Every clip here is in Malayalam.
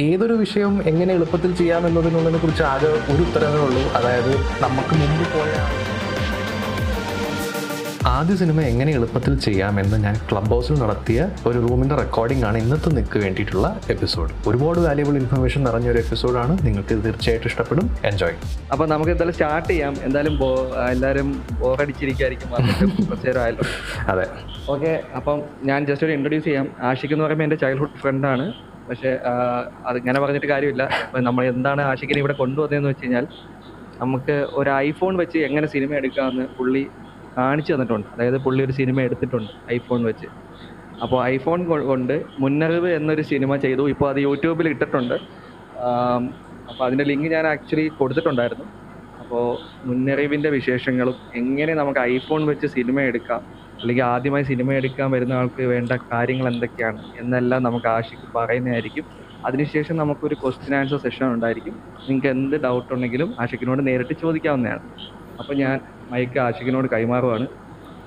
ഏതൊരു വിഷയവും എങ്ങനെ എളുപ്പത്തിൽ ചെയ്യാമെന്നതിനുള്ളതിനെ കുറിച്ച് ആകെ ഒരു ഉത്തരവേ ഉള്ളൂ. അതായത് നമുക്ക് മുമ്പ് പോയ ആദ്യ സിനിമ എങ്ങനെ എളുപ്പത്തിൽ ചെയ്യാമെന്ന് ഞാൻ ക്ലബ് ഹൗസിൽ നടത്തിയ ഒരു റൂമിൻ്റെ റെക്കോർഡിംഗ് ആണ് ഇന്നത്തെ നിങ്ങൾക്ക് വേണ്ടിയിട്ടുള്ള എപ്പിസോഡ്. ഒരുപാട് വാല്യുബിൾ ഇൻഫർമേഷൻ നിറഞ്ഞൊരു എപ്പിസോഡാണ്, നിങ്ങൾക്ക് തീർച്ചയായിട്ടും ഇഷ്ടപ്പെടും. എൻജോയ്. അപ്പോൾ നമുക്ക് എന്തായാലും സ്റ്റാർട്ട് ചെയ്യാം. എന്തായാലും എല്ലാവരും ബോറടിച്ചിരിക്കായിരിക്കും. അതെ, ഓക്കെ. അപ്പം ഞാൻ ജസ്റ്റ് ഒരു ഇൻട്രൊഡ്യൂസ് ചെയ്യാം. ആഷിഖ് എന്ന് പറയുമ്പോൾ എൻ്റെ ചൈൽഡ്ഹുഡ് ഫ്രണ്ടാണ്. പക്ഷേ അതിങ്ങനെ പറഞ്ഞിട്ട് കാര്യമില്ല. നമ്മൾ എന്താണ് ആഷിഖിനെ ഇവിടെ കൊണ്ടുവന്നതെന്ന് വെച്ച് കഴിഞ്ഞാൽ, നമുക്ക് ഒരു ഐഫോൺ വെച്ച് എങ്ങനെ സിനിമ എടുക്കാമെന്ന് പുള്ളി കാണിച്ചു തന്നിട്ടുണ്ട്. അതായത് പുള്ളി ഒരു സിനിമ എടുത്തിട്ടുണ്ട് ഐഫോൺ വെച്ച്. അപ്പോൾ ഐഫോൺ കൊണ്ട് മുന്നറിവ് എന്നൊരു സിനിമ ചെയ്തു. ഇപ്പോൾ അത് യൂട്യൂബിൽ ഇട്ടിട്ടുണ്ട്. അപ്പോൾ അതിൻ്റെ ലിങ്ക് ഞാൻ ആക്ച്വലി കൊടുത്തിട്ടുണ്ടായിരുന്നു. അപ്പോൾ മുന്നറിവിൻ്റെ വിശേഷങ്ങളും എങ്ങനെ നമുക്ക് ഐഫോൺ വെച്ച് സിനിമ എടുക്കാം, അല്ലെങ്കിൽ ആദ്യമായി സിനിമ എടുക്കാൻ വരുന്ന ആൾക്ക് വേണ്ട കാര്യങ്ങൾ എന്തൊക്കെയാണ് എന്നെല്ലാം നമുക്ക് ആഷിഖ് പറയുന്നതായിരിക്കും. അതിനുശേഷം നമുക്കൊരു ക്വസ്റ്റ്യൻ ആൻസർ സെഷൻ ഉണ്ടായിരിക്കും. നിങ്ങൾക്ക് എന്ത് ഡൗട്ട് ഉണ്ടെങ്കിലും ആഷിഖിനോട് നേരിട്ട് ചോദിക്കാവുന്നതാണ്. അപ്പോൾ ഞാൻ മൈക്ക് ആഷിഖിനോട് കൈമാറുവാണ്.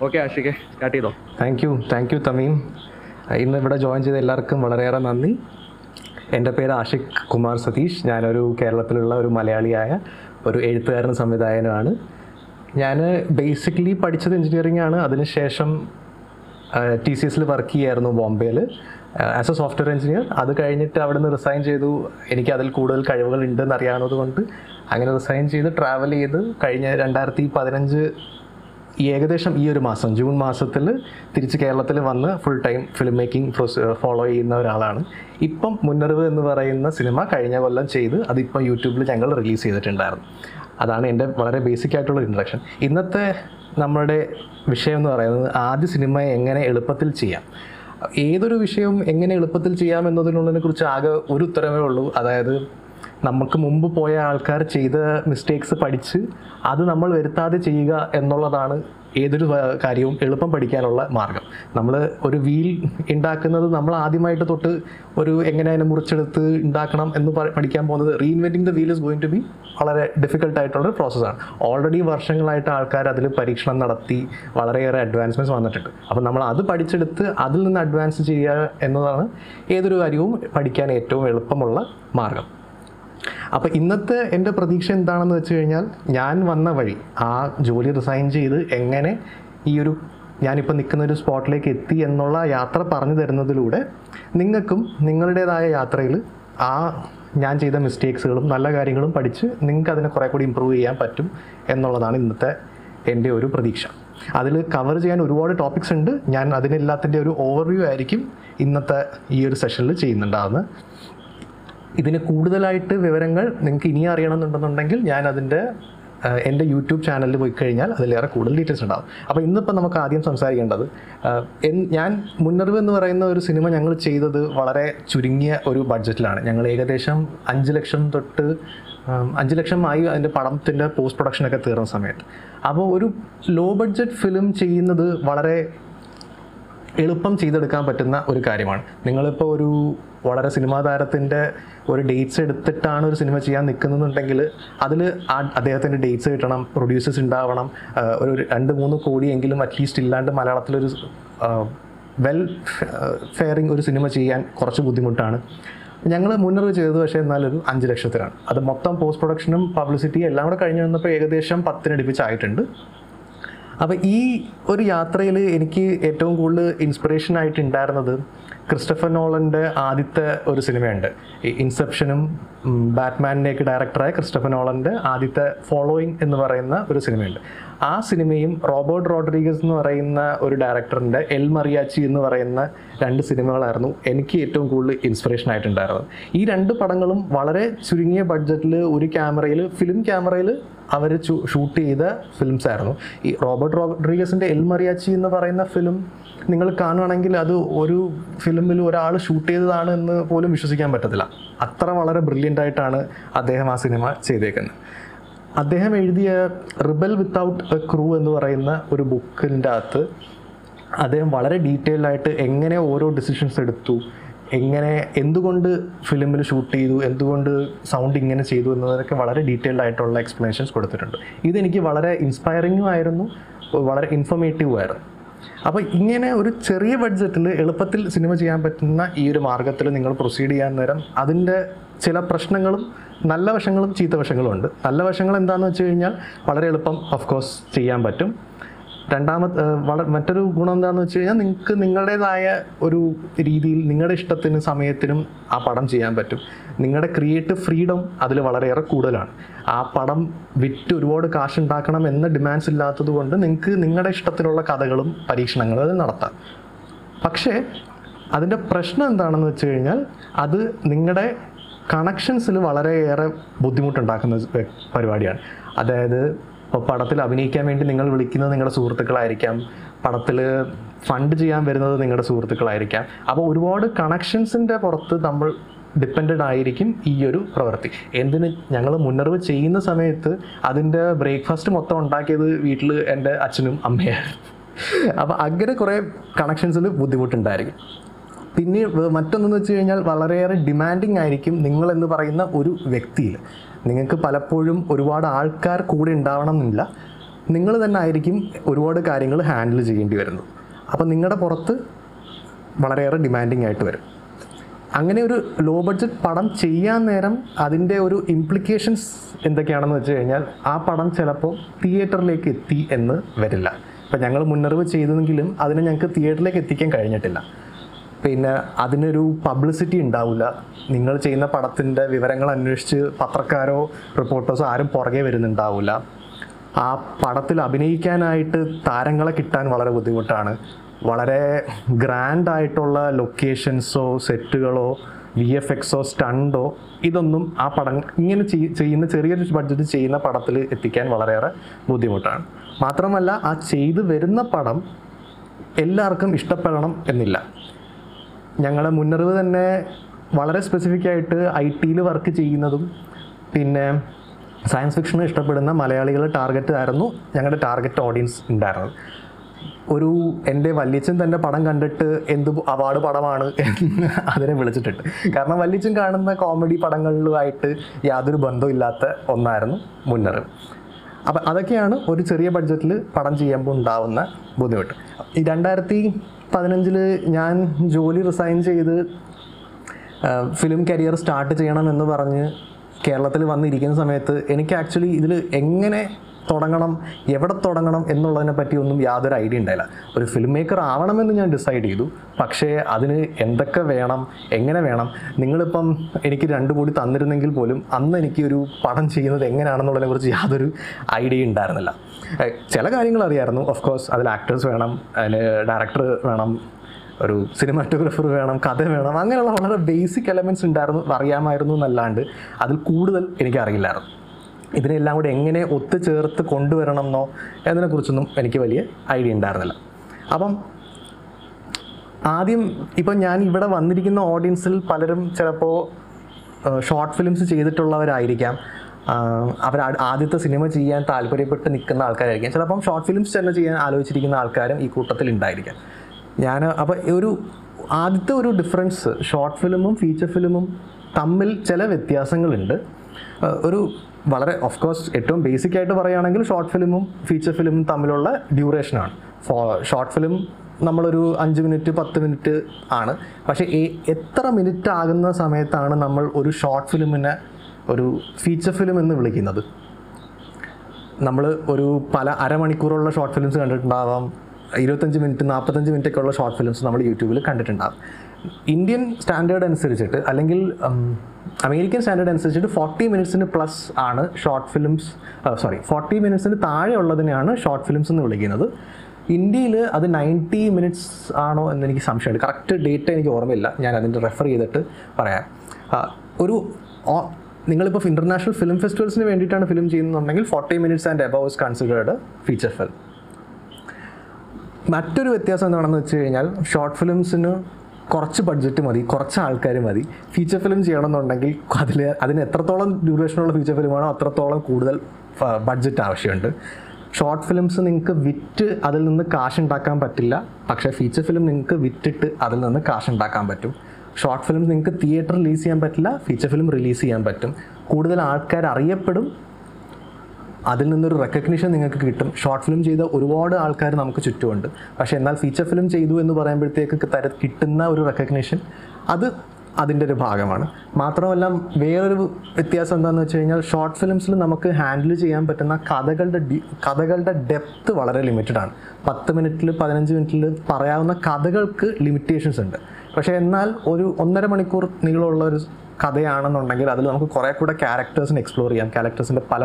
ഓക്കെ ആഷിഖെ, സ്റ്റാർട്ട് ചെയ്തോ. Thank you Thameem. ഇന്ന് ഇവിടെ ജോയിൻ ചെയ്ത എല്ലാവർക്കും വളരെയേറെ നന്ദി. എൻ്റെ പേര് ആഷിഖ് കുമാർ സതീഷ്. ഞാനൊരു കേരളത്തിലുള്ള ഒരു മലയാളിയായ ഒരു എഴുത്തുകാരനും സംവിധായകനുമാണ്. ഞാൻ ബേസിക്കലി പഠിച്ചത് എൻജിനീയറിംഗ് ആണ്. അതിനുശേഷം ടി സി എസിൽ വർക്ക് ചെയ്യായിരുന്നു ബോംബെയിൽ ആസ് എ സോഫ്റ്റ്വെയർ എഞ്ചിനീയർ. അത് കഴിഞ്ഞിട്ട് അവിടെ നിന്ന് റിസൈൻ ചെയ്തു. എനിക്ക് അതിൽ കൂടുതൽ കഴിവുകൾ ഉണ്ടെന്ന് അറിയാവുന്നത് കൊണ്ട് അങ്ങനെ റിസൈൻ ചെയ്ത് ട്രാവൽ ചെയ്ത് കഴിഞ്ഞ 2015 ഏകദേശം ഈ ഒരു മാസം ജൂൺ മാസത്തിൽ തിരിച്ച് കേരളത്തിൽ വന്ന് full time film making follow ചെയ്യുന്ന ഒരാളാണ്. ഇപ്പം മുന്നറിവ് എന്ന് പറയുന്ന സിനിമ കഴിഞ്ഞ കൊല്ലം ചെയ്ത് അതിപ്പം യൂട്യൂബിൽ ഞങ്ങൾ റിലീസ് ചെയ്തിട്ടുണ്ടായിരുന്നു. അതാണ് എൻ്റെ വളരെ ബേസിക് ആയിട്ടുള്ള ഇൻട്രൊഡക്ഷൻ. ഇന്നത്തെ നമ്മുടെ വിഷയം എന്ന് പറയുന്നത് ആദ്യ സിനിമയെ എങ്ങനെ എളുപ്പത്തിൽ ചെയ്യാം. ഏതൊരു വിഷയവും എങ്ങനെ എളുപ്പത്തിൽ ചെയ്യാം എന്നതിനുള്ളതിനെ കുറിച്ച് ആകെ ഒരു ഉത്തരവേ ഉള്ളൂ. അതായത് നമുക്ക് മുമ്പ് പോയ ആൾക്കാർ ചെയ്ത മിസ്റ്റേക്സ് പഠിച്ച് അത് നമ്മൾ വരുത്താതെ ചെയ്യുക എന്നുള്ളതാണ് ഏതൊരു കാര്യവും എളുപ്പം പഠിക്കാനുള്ള മാർഗം. നമ്മൾ ഒരു വീൽ ഉണ്ടാക്കുന്നത് നമ്മൾ ആദ്യമായിട്ട് തൊട്ട് ഒരു എങ്ങനെ അതിനെ മുറിച്ചെടുത്ത് ഉണ്ടാക്കണം എന്ന് പഠിക്കാൻ പോകുന്നത് reinventing the wheel is going to be വളരെ ഡിഫിക്കൽട്ടായിട്ടുള്ളൊരു പ്രോസസ്സാണ്. ഓൾറെഡി വർഷങ്ങളായിട്ട് ആൾക്കാർ അതിൽ പരീക്ഷണം നടത്തി വളരെയേറെ അഡ്വാൻസ്മെൻറ്റ്സ് വന്നിട്ടുണ്ട്. അപ്പോൾ നമ്മൾ അത് പഠിച്ചെടുത്ത് അതിൽ നിന്ന് അഡ്വാൻസ് ചെയ്യുക എന്നതാണ് ഏതൊരു കാര്യവും പഠിക്കാൻ ഏറ്റവും എളുപ്പമുള്ള മാർഗം. അപ്പോൾ ഇന്നത്തെ എൻ്റെ പ്രതീക്ഷ എന്താണെന്ന് വെച്ച് കഴിഞ്ഞാൽ, ഞാൻ വന്ന വഴി ആ ജോലി റിസൈൻ ചെയ്ത് എങ്ങനെ ഈ ഒരു ഞാനിപ്പോൾ നിൽക്കുന്ന ഒരു സ്പോട്ടിലേക്ക് എത്തി എന്നുള്ള യാത്ര പറഞ്ഞു തരുന്നതിലൂടെ നിങ്ങൾക്കും നിങ്ങളുടേതായ യാത്രയിൽ ആ ഞാൻ ചെയ്ത മിസ്റ്റേക്സുകളും നല്ല കാര്യങ്ങളും പഠിച്ച് നിങ്ങൾക്ക് അതിനെ കുറേ കൂടി ഇമ്പ്രൂവ് ചെയ്യാൻ പറ്റും എന്നുള്ളതാണ് ഇന്നത്തെ എൻ്റെ ഒരു പ്രതീക്ഷ. അതിൽ കവർ ചെയ്യാൻ ഒരുപാട് ടോപ്പിക്സ് ഉണ്ട്. ഞാൻ അതിനെല്ലാത്തിൻ്റെ ഒരു ഓവർവ്യൂ ആയിരിക്കും ഇന്നത്തെ ഈ ഒരു സെഷനിൽ ചെയ്യുന്നുണ്ടാകുന്നത്. ഇതിന് കൂടുതലായിട്ട് വിവരങ്ങൾ നിങ്ങൾക്ക് ഇനി അറിയണമെന്നുണ്ടെന്നുണ്ടെങ്കിൽ ഞാൻ എൻ്റെ യൂട്യൂബ് ചാനലിൽ പോയി കഴിഞ്ഞാൽ അതിലേറെ കൂടുതൽ ഡീറ്റെയിൽസ് ഉണ്ടാകും. അപ്പോൾ ഇന്നിപ്പോൾ നമുക്ക് ആദ്യം സംസാരിക്കേണ്ടത്, ഞാൻ മുന്നറിവ് എന്ന് പറയുന്ന ഒരു സിനിമ ഞങ്ങൾ ചെയ്തത് വളരെ ചുരുങ്ങിയ ഒരു ബഡ്ജറ്റിലാണ്. ഞങ്ങൾ ഏകദേശം 5 ലക്ഷം തൊട്ട് 5 ലക്ഷമായി അതിൻ്റെ പടത്തിൻ്റെ പോസ്റ്റ് പ്രൊഡക്ഷനൊക്കെ തീർന്ന സമയത്ത്. അപ്പോൾ ഒരു ലോ ബഡ്ജറ്റ് ഫിലിം ചെയ്യുന്നത് വളരെ എളുപ്പം ചെയ്തെടുക്കാൻ പറ്റുന്ന ഒരു കാര്യമാണ്. നിങ്ങളിപ്പോൾ ഒരു വളരെ സിനിമാ താരത്തിൻ്റെ ഒരു ഡേറ്റ്സ് എടുത്തിട്ടാണ് ഒരു സിനിമ ചെയ്യാൻ നിൽക്കുന്നുണ്ടെങ്കിൽ അതിൽ അദ്ദേഹത്തിൻ്റെ ഡേറ്റ്സ് കിട്ടണം, പ്രൊഡ്യൂസേഴ്സ് ഉണ്ടാവണം, ഒരു 2-3 കോടിയെങ്കിലും അറ്റ്ലീസ്റ്റ് ഇല്ലാണ്ട് മലയാളത്തിലൊരു വെൽ ഫെയറിങ് ഒരു സിനിമ ചെയ്യാൻ കുറച്ച് ബുദ്ധിമുട്ടാണ്. ഞങ്ങൾ മുന്നറിവ് ചെയ്തത് പക്ഷേ എന്നാലൊരു 5 ലക്ഷത്തിലാണ്. അത് മൊത്തം പോസ്റ്റ് പ്രൊഡക്ഷനും പബ്ലിസിറ്റിയും എല്ലാം കൂടെ കഴിഞ്ഞ് വന്നപ്പോൾ ഏകദേശം 10-ന് അടുപ്പിച്ചായിട്ടുണ്ട്. അപ്പോൾ ഈ ഒരു യാത്രയിൽ എനിക്ക് ഏറ്റവും കൂടുതൽ ഇൻസ്പിറേഷനായിട്ടുണ്ടായിരുന്നത് ക്രിസ്റ്റഫർ നോളൻ്റെ ആദ്യത്തെ ഒരു സിനിമയുണ്ട്, ഇൻസെപ്ഷനും ബാറ്റ്മാനിലേക്ക് ഡയറക്ടറായ ക്രിസ്റ്റഫർ നോളൻ്റെ ആദ്യത്തെ ഫോളോയിങ് എന്ന് പറയുന്ന ഒരു സിനിമയുണ്ട്. ആ സിനിമയും റോബർട്ട് റോഡ്രിഗസ് എന്ന് പറയുന്ന ഒരു ഡയറക്ടറിൻ്റെ എൽ മറിയാച്ചി എന്ന് പറയുന്ന 2 സിനിമകളായിരുന്നു എനിക്ക് ഏറ്റവും കൂടുതൽ ഇൻസ്പിറേഷനായിട്ടുണ്ടായിരുന്നത്. ഈ 2 പടങ്ങളും വളരെ ചുരുങ്ങിയ ബഡ്ജറ്റിൽ ഒരു ക്യാമറയിൽ ഫിലിം ക്യാമറയിൽ അവർ ഷൂട്ട് ചെയ്ത ഫിലിംസ് ആയിരുന്നു. ഈ റോബർട്ട് റോഡ്രിഗസിൻ്റെ എൽ മറിയാച്ചി എന്ന് പറയുന്ന ഫിലിം നിങ്ങൾ കാണുകയാണെങ്കിൽ അത് ഒരു ഫിലിമിൽ ഒരാൾ ഷൂട്ട് ചെയ്തതാണ് എന്ന് പോലും വിശ്വസിക്കാൻ പറ്റത്തില്ല. അത്ര വളരെ ബ്രില്യൻ്റായിട്ടാണ് അദ്ദേഹം ആ സിനിമ ചെയ്തേക്കുന്നത്. അദ്ദേഹം എഴുതിയ റിബൽ വിത്തൗട്ട് എ ക്രൂ എന്ന് പറയുന്ന ഒരു ബുക്കിൻ്റെ അകത്ത് അദ്ദേഹം വളരെ ഡീറ്റെയിൽഡായിട്ട് എങ്ങനെ ഓരോ ഡിസിഷൻസ് എടുത്തു, എങ്ങനെ എന്തുകൊണ്ട് ഫിലിമിൽ ഷൂട്ട് ചെയ്തു, എന്തുകൊണ്ട് സൗണ്ട് ഇങ്ങനെ ചെയ്തു എന്നതൊക്കെ വളരെ ഡീറ്റെയിൽഡ് ആയിട്ടുള്ള എക്സ്പ്ലനേഷൻസ് കൊടുത്തിട്ടുണ്ട്. ഇതെനിക്ക് വളരെ ഇൻസ്പയറിങ്ങും ആയിരുന്നു, വളരെ ഇൻഫോർമേറ്റീവും ആയിരുന്നു. അപ്പോൾ ഇങ്ങനെ ഒരു ചെറിയ ബഡ്ജറ്റിൽ എളുപ്പത്തിൽ സിനിമ ചെയ്യാൻ പറ്റുന്ന ഈ ഒരു മാർഗ്ഗത്തിൽ നിങ്ങൾ പ്രൊസീഡ് ചെയ്യാൻ നേരം അതിൻ്റെ ചില പ്രശ്നങ്ങളും നല്ല വശങ്ങളും ചീത്ത വശങ്ങളും ഉണ്ട്. നല്ല വശങ്ങൾ എന്താണെന്ന് വെച്ച് കഴിഞ്ഞാൽ വളരെ എളുപ്പം ഓഫ്കോഴ്സ് ചെയ്യാൻ പറ്റും. മറ്റൊരു ഗുണം എന്താണെന്ന് വെച്ച് കഴിഞ്ഞാൽ നിങ്ങൾക്ക് നിങ്ങളുടേതായ ഒരു രീതിയിൽ നിങ്ങളുടെ ഇഷ്ടത്തിനും സമയത്തിനും ആ പടം ചെയ്യാൻ പറ്റും. നിങ്ങളുടെ ക്രിയേറ്റീവ് ഫ്രീഡം അതിൽ വളരെയേറെ കൂടുതലാണ്. ആ പടം വിറ്റ് ഒരുപാട് കാശുണ്ടാക്കണം എന്ന ഡിമാൻഡ്സ് ഇല്ലാത്തത് കൊണ്ട് നിങ്ങൾക്ക് നിങ്ങളുടെ ഇഷ്ടത്തിലുള്ള കഥകളും പരീക്ഷണങ്ങളും നടത്താം. പക്ഷേ അതിൻ്റെ പ്രശ്നം എന്താണെന്ന് വെച്ച് കഴിഞ്ഞാൽ അത് നിങ്ങളുടെ കണക്ഷൻസിൽ വളരെയേറെ ബുദ്ധിമുട്ടുണ്ടാക്കുന്ന പരിപാടിയാണ്. അതായത് ഇപ്പോൾ പടത്തിൽ അഭിനയിക്കാൻ വേണ്ടി നിങ്ങൾ വിളിക്കുന്നത് നിങ്ങളുടെ സുഹൃത്തുക്കളായിരിക്കാം, പടത്തിൽ ഫണ്ട് ചെയ്യാൻ വരുന്നത് നിങ്ങളുടെ സുഹൃത്തുക്കളായിരിക്കാം. അപ്പോൾ ഒരുപാട് കണക്ഷൻസിൻ്റെ പുറത്ത് നമ്മൾ ഡിപ്പെൻഡഡ് ആയിരിക്കും ഈ ഒരു പ്രവൃത്തി. എന്തിന് ഞങ്ങൾ മുന്നറിവ് ചെയ്യുന്ന സമയത്ത് അതിൻ്റെ ബ്രേക്ക്ഫാസ്റ്റ് മൊത്തം ഉണ്ടാക്കിയത് വീട്ടിൽ എൻ്റെ അച്ഛനും അമ്മയാണ്. അപ്പോൾ അങ്ങനെ കുറേ കണക്ഷൻസിൽ ബുദ്ധിമുട്ടുണ്ടായിരിക്കും. പിന്നെ മറ്റൊന്നെന്ന് വെച്ച് കഴിഞ്ഞാൽ വളരെയേറെ ഡിമാൻഡിങ് ആയിരിക്കും നിങ്ങളെന്ന് പറയുന്ന ഒരു വ്യക്തിയിൽ. നിങ്ങൾക്ക് പലപ്പോഴും ഒരുപാട് ആൾക്കാർ കൂടെ ഉണ്ടാവണം എന്നില്ല, നിങ്ങൾ തന്നെ ആയിരിക്കും ഒരുപാട് കാര്യങ്ങൾ ഹാൻഡിൽ ചെയ്യേണ്ടി വരുന്നത്. അപ്പം നിങ്ങളുടെ പുറത്ത് വളരെയേറെ ഡിമാൻഡിങ് ആയിട്ട് വരും. അങ്ങനെ ഒരു ലോ ബഡ്ജറ്റ് പടം ചെയ്യാൻ നേരം അതിൻ്റെ ഒരു ഇംപ്ലിക്കേഷൻസ് എന്തൊക്കെയാണെന്ന് വെച്ച് കഴിഞ്ഞാൽ ആ പടം ചിലപ്പോൾ തിയേറ്ററിലേക്ക് എത്തി എന്ന് വരില്ല. ഇപ്പം ഞങ്ങൾ മുന്നറിവ് ചെയ്തെങ്കിലും അതിനെ ഞങ്ങൾക്ക് തിയേറ്ററിലേക്ക് എത്തിക്കാൻ കഴിഞ്ഞിട്ടില്ല. പിന്നെ അതിനൊരു പബ്ലിസിറ്റി ഉണ്ടാവില്ല. നിങ്ങൾ ചെയ്യുന്ന പടത്തിൻ്റെ വിവരങ്ങൾ അന്വേഷിച്ച് പത്രക്കാരോ റിപ്പോർട്ടേഴ്സോ ആരും പുറകെ വരുന്നുണ്ടാവില്ല. ആ പടത്തിൽ അഭിനയിക്കാനായിട്ട് താരങ്ങളെ കിട്ടാൻ വളരെ ബുദ്ധിമുട്ടാണ്. വളരെ ഗ്രാൻഡായിട്ടുള്ള ലൊക്കേഷൻസോ സെറ്റുകളോ VFXO സ്റ്റണ്ടോ ഇതൊന്നും ആ പടം ഇങ്ങനെ ചെയ്യുന്ന ചെറിയൊരു ബഡ്ജറ്റ് ചെയ്യുന്ന പടത്തിൽ എത്തിക്കാൻ വളരെയേറെ ബുദ്ധിമുട്ടാണ്. മാത്രമല്ല ആ ചെയ്തു വരുന്ന പടം എല്ലാവർക്കും ഇഷ്ടപ്പെടണം എന്നില്ല. ഞങ്ങളുടെ മുന്നറിവ് തന്നെ വളരെ സ്പെസിഫിക്കായിട്ട് IT വർക്ക് ചെയ്യുന്നതും പിന്നെ സയൻസ് ഫിക്ഷൻ ഇഷ്ടപ്പെടുന്ന മലയാളികളുടെ ടാർഗറ്റ് ആയിരുന്നു ഞങ്ങളുടെ ടാർഗറ്റ് ഓഡിയൻസ് ഉണ്ടായിരുന്നത്. ഒരു എൻ്റെ വല്യച്ഛൻ തന്നെ പടം കണ്ടിട്ട് എന്ത് അവാർഡ് പടമാണ് എന്ന് അതിനെ വിളിച്ചിട്ടുണ്ട്. കാരണം വല്യച്ഛൻ കാണുന്ന കോമഡി പടങ്ങളിലുമായിട്ട് യാതൊരു ബന്ധമില്ലാത്ത ഒന്നായിരുന്നു മുന്നറിവ്. അപ്പം അതൊക്കെയാണ് ഒരു ചെറിയ ബഡ്ജറ്റിൽ പടം ചെയ്യുമ്പോൾ ഉണ്ടാവുന്ന ബുദ്ധിമുട്ട്. ഈ 2015 ഞാൻ ജോലി റിസൈൻ ചെയ്ത് ഫിലിം കരിയർ സ്റ്റാർട്ട് ചെയ്യണമെന്ന് പറഞ്ഞ് കേരളത്തിൽ വന്നിരിക്കുന്ന സമയത്ത് എനിക്ക് ആക്ച്വലി ഇതിൽ എങ്ങനെ തുടങ്ങണം എവിടെ തുടങ്ങണം എന്നുള്ളതിനെ പറ്റി ഒന്നും യാതൊരു ഐഡിയ ഉണ്ടായില്ല. ഒരു ഫിലിം മേക്കർ ആവണമെന്ന് ഞാൻ ഡിസൈഡ് ചെയ്തു, പക്ഷേ അതിന് എന്തൊക്കെ വേണം എങ്ങനെ വേണം, നിങ്ങളിപ്പം എനിക്ക് 2 കോടി തന്നിരുന്നെങ്കിൽ പോലും അന്ന് എനിക്കൊരു പടം ചെയ്യുന്നത് എങ്ങനെയാണെന്നുള്ളതിനെ കുറിച്ച് യാതൊരു ഐഡിയ ഉണ്ടായിരുന്നില്ല. ചില കാര്യങ്ങൾ അറിയായിരുന്നു. ഓഫ്കോഴ്സ് അതിൽ ആക്ടേഴ്സ് വേണം, അതിൽ ഡയറക്ടർ വേണം, ഒരു സിനിമാറ്റോഗ്രാഫർ വേണം, കഥ വേണം, അങ്ങനെയുള്ള വളരെ ബേസിക് എലമെൻറ്റ്സ് ഉണ്ടായിരുന്നു, അറിയാമായിരുന്നു എന്നല്ലാണ്ട് അതിൽ കൂടുതൽ എനിക്കറിയില്ലായിരുന്നു. ഇതിനെല്ലാം കൂടെ എങ്ങനെ ഒത്തുചേർത്ത് കൊണ്ടുവരണം എന്നോ അതിനെക്കുറിച്ചൊന്നും എനിക്ക് വലിയ ഐഡിയ ഉണ്ടായിരുന്നില്ല. അപ്പം ആദ്യം ഇപ്പം ഞാൻ ഇവിടെ വന്നിരിക്കുന്ന ഓഡിയൻസിൽ പലരും ചിലപ്പോൾ ഷോർട്ട് ഫിലിംസ് ചെയ്തിട്ടുള്ളവരായിരിക്കാം, അവർ ആദ്യത്തെ സിനിമ ചെയ്യാൻ താല്പര്യപ്പെട്ട് നിൽക്കുന്ന ആൾക്കാരായിരിക്കാം, ചിലപ്പം ഷോർട്ട് ഫിലിംസ് തന്നെ ചെയ്യാൻ ആലോചിച്ചിരിക്കുന്ന ആൾക്കാരും ഈ കൂട്ടത്തിൽ ഉണ്ടായിരിക്കാം. ഞാൻ അപ്പം ഒരു ആദ്യത്തെ ഒരു ഡിഫറൻസ് ഷോർട്ട് ഫിലിമും ഫീച്ചർ ഫിലിമും തമ്മിൽ ചില വ്യത്യാസങ്ങളുണ്ട്. ഒരു വളരെ ഓഫ്കോഴ്സ് ഏറ്റവും ബേസിക്കായിട്ട് പറയുകയാണെങ്കിൽ ഷോർട്ട് ഫിലിമും ഫീച്ചർ ഫിലിമും തമ്മിലുള്ള ഡ്യൂറേഷനാണ്. ഷോർട്ട് ഫിലിം നമ്മളൊരു 5 മിനിറ്റ് 10 മിനിറ്റ് ആണ്. പക്ഷേ എത്ര മിനിറ്റ് ആകുന്ന സമയത്താണ് നമ്മൾ ഒരു ഷോർട്ട് ഫിലിമിനെ ഒരു ഫീച്ചർ ഫിലിം എന്ന് വിളിക്കുന്നത്. നമ്മൾ ഒരു പല അരമണിക്കൂറുള്ള ഷോർട്ട് ഫിലിംസ് കണ്ടിട്ടുണ്ടാവാം, 25 മിനിറ്റ് 45 മിനിറ്റ് ഒക്കെ ഉള്ള ഷോർട്ട് ഫിലിംസ് നമ്മൾ യൂട്യൂബിൽ കണ്ടിട്ടുണ്ടാകും. ഇന്ത്യൻ സ്റ്റാൻഡേർഡ് അനുസരിച്ചിട്ട് അല്ലെങ്കിൽ അമേരിക്കൻ സ്റ്റാൻഡേർഡ് അനുസരിച്ചിട്ട് 40 മിനിറ്റ്സിന് പ്ലസ് ആണ് ഷോർട്ട് ഫിലിംസ്, 40 മിനിറ്റ്സിന് താഴെ ഉള്ളതിനെയാണ് ഷോർട്ട് ഫിലിംസ് എന്ന് വിളിക്കുന്നത്. ഇന്ത്യയിൽ അത് 90 മിനിറ്റ്സ് ആണോ എന്നെനിക്ക് സംശയമുണ്ട്. കറക്റ്റ് ഡേറ്റ് എനിക്ക് ഓർമ്മയില്ല, ഞാൻ അതിൻ്റെ റെഫർ ചെയ്തിട്ട് പറയാം. ഒരു നിങ്ങളിപ്പോൾ ഇൻ്റർനാഷണൽ ഫിലിം ഫെസ്റ്റിവൽസിന് വേണ്ടിയിട്ടാണ് ഫിലിം ചെയ്യുന്നുണ്ടെങ്കിൽ 40 minutes and above is considered feature film. മറ്റൊരു വ്യത്യാസം എന്താണെന്ന് വെച്ച് കഴിഞ്ഞാൽ ഷോർട്ട് ഫിലിംസിന് കുറച്ച് ബഡ്ജറ്റ് മതി, കുറച്ച് ആൾക്കാർ മതി. ഫീച്ചർ ഫിലിം ചെയ്യണമെന്നുണ്ടെങ്കിൽ അതിന് എത്രത്തോളം ഡ്യൂറേഷനുള്ള ഫീച്ചർ ഫിലിമാണോ അത്രത്തോളം കൂടുതൽ ബഡ്ജറ്റ് ആവശ്യമുണ്ട്. ഷോർട്ട് ഫിലിംസ് നിങ്ങൾക്ക് വിറ്റ് അതിൽ നിന്ന് കാശുണ്ടാക്കാൻ പറ്റില്ല, പക്ഷേ ഫീച്ചർ ഫിലിം നിങ്ങൾക്ക് വിറ്റിട്ട് അതിൽ നിന്ന് കാശുണ്ടാക്കാൻ പറ്റും. ഷോർട്ട് ഫിലിം നിങ്ങൾക്ക് തിയേറ്റർ റിലീസ് ചെയ്യാൻ പറ്റില്ല, ഫീച്ചർ ഫിലിം റിലീസ് ചെയ്യാൻ പറ്റും. കൂടുതൽ ആൾക്കാർ അറിയപ്പെടും, അതിൽ നിന്നൊരു റെക്കഗ്നിഷൻ നിങ്ങൾക്ക് കിട്ടും. ഷോർട്ട് ഫിലിം ചെയ്ത ഒരുപാട് ആൾക്കാർ നമുക്ക് ചുറ്റുമുണ്ട്, പക്ഷേ എന്നാൽ ഫീച്ചർ ഫിലിം ചെയ്തു എന്ന് പറയുമ്പോഴത്തേക്ക് കിട്ടുന്ന ഒരു റെക്കഗ്നിഷൻ അത് അതിൻ്റെ ഒരു ഭാഗമാണ്. മാത്രമല്ല വേറൊരു വ്യത്യാസം എന്താണെന്ന് വെച്ച് കഴിഞ്ഞാൽ ഷോർട്ട് ഫിലിംസിൽ നമുക്ക് ഹാൻഡിൽ ചെയ്യാൻ പറ്റുന്ന കഥകളുടെ ഡെപ്ത്ത് വളരെ ലിമിറ്റഡാണ്. 10 മിനിറ്റിൽ 15 മിനിറ്റിൽ പറയാവുന്ന കഥകൾക്ക് ലിമിറ്റേഷൻസ് ഉണ്ട്. പക്ഷേ എന്നാൽ ഒരു 1.5 മണിക്കൂർ നീളമുള്ള ഒരു കഥയാണെന്നുണ്ടെങ്കിൽ അതിൽ നമുക്ക് കുറേ കൂടെ ക്യാരക്ടേഴ്സിന് എക്സ്പ്ലോർ ചെയ്യാം, ക്യാരക്ടേഴ്സിൻ്റെ പല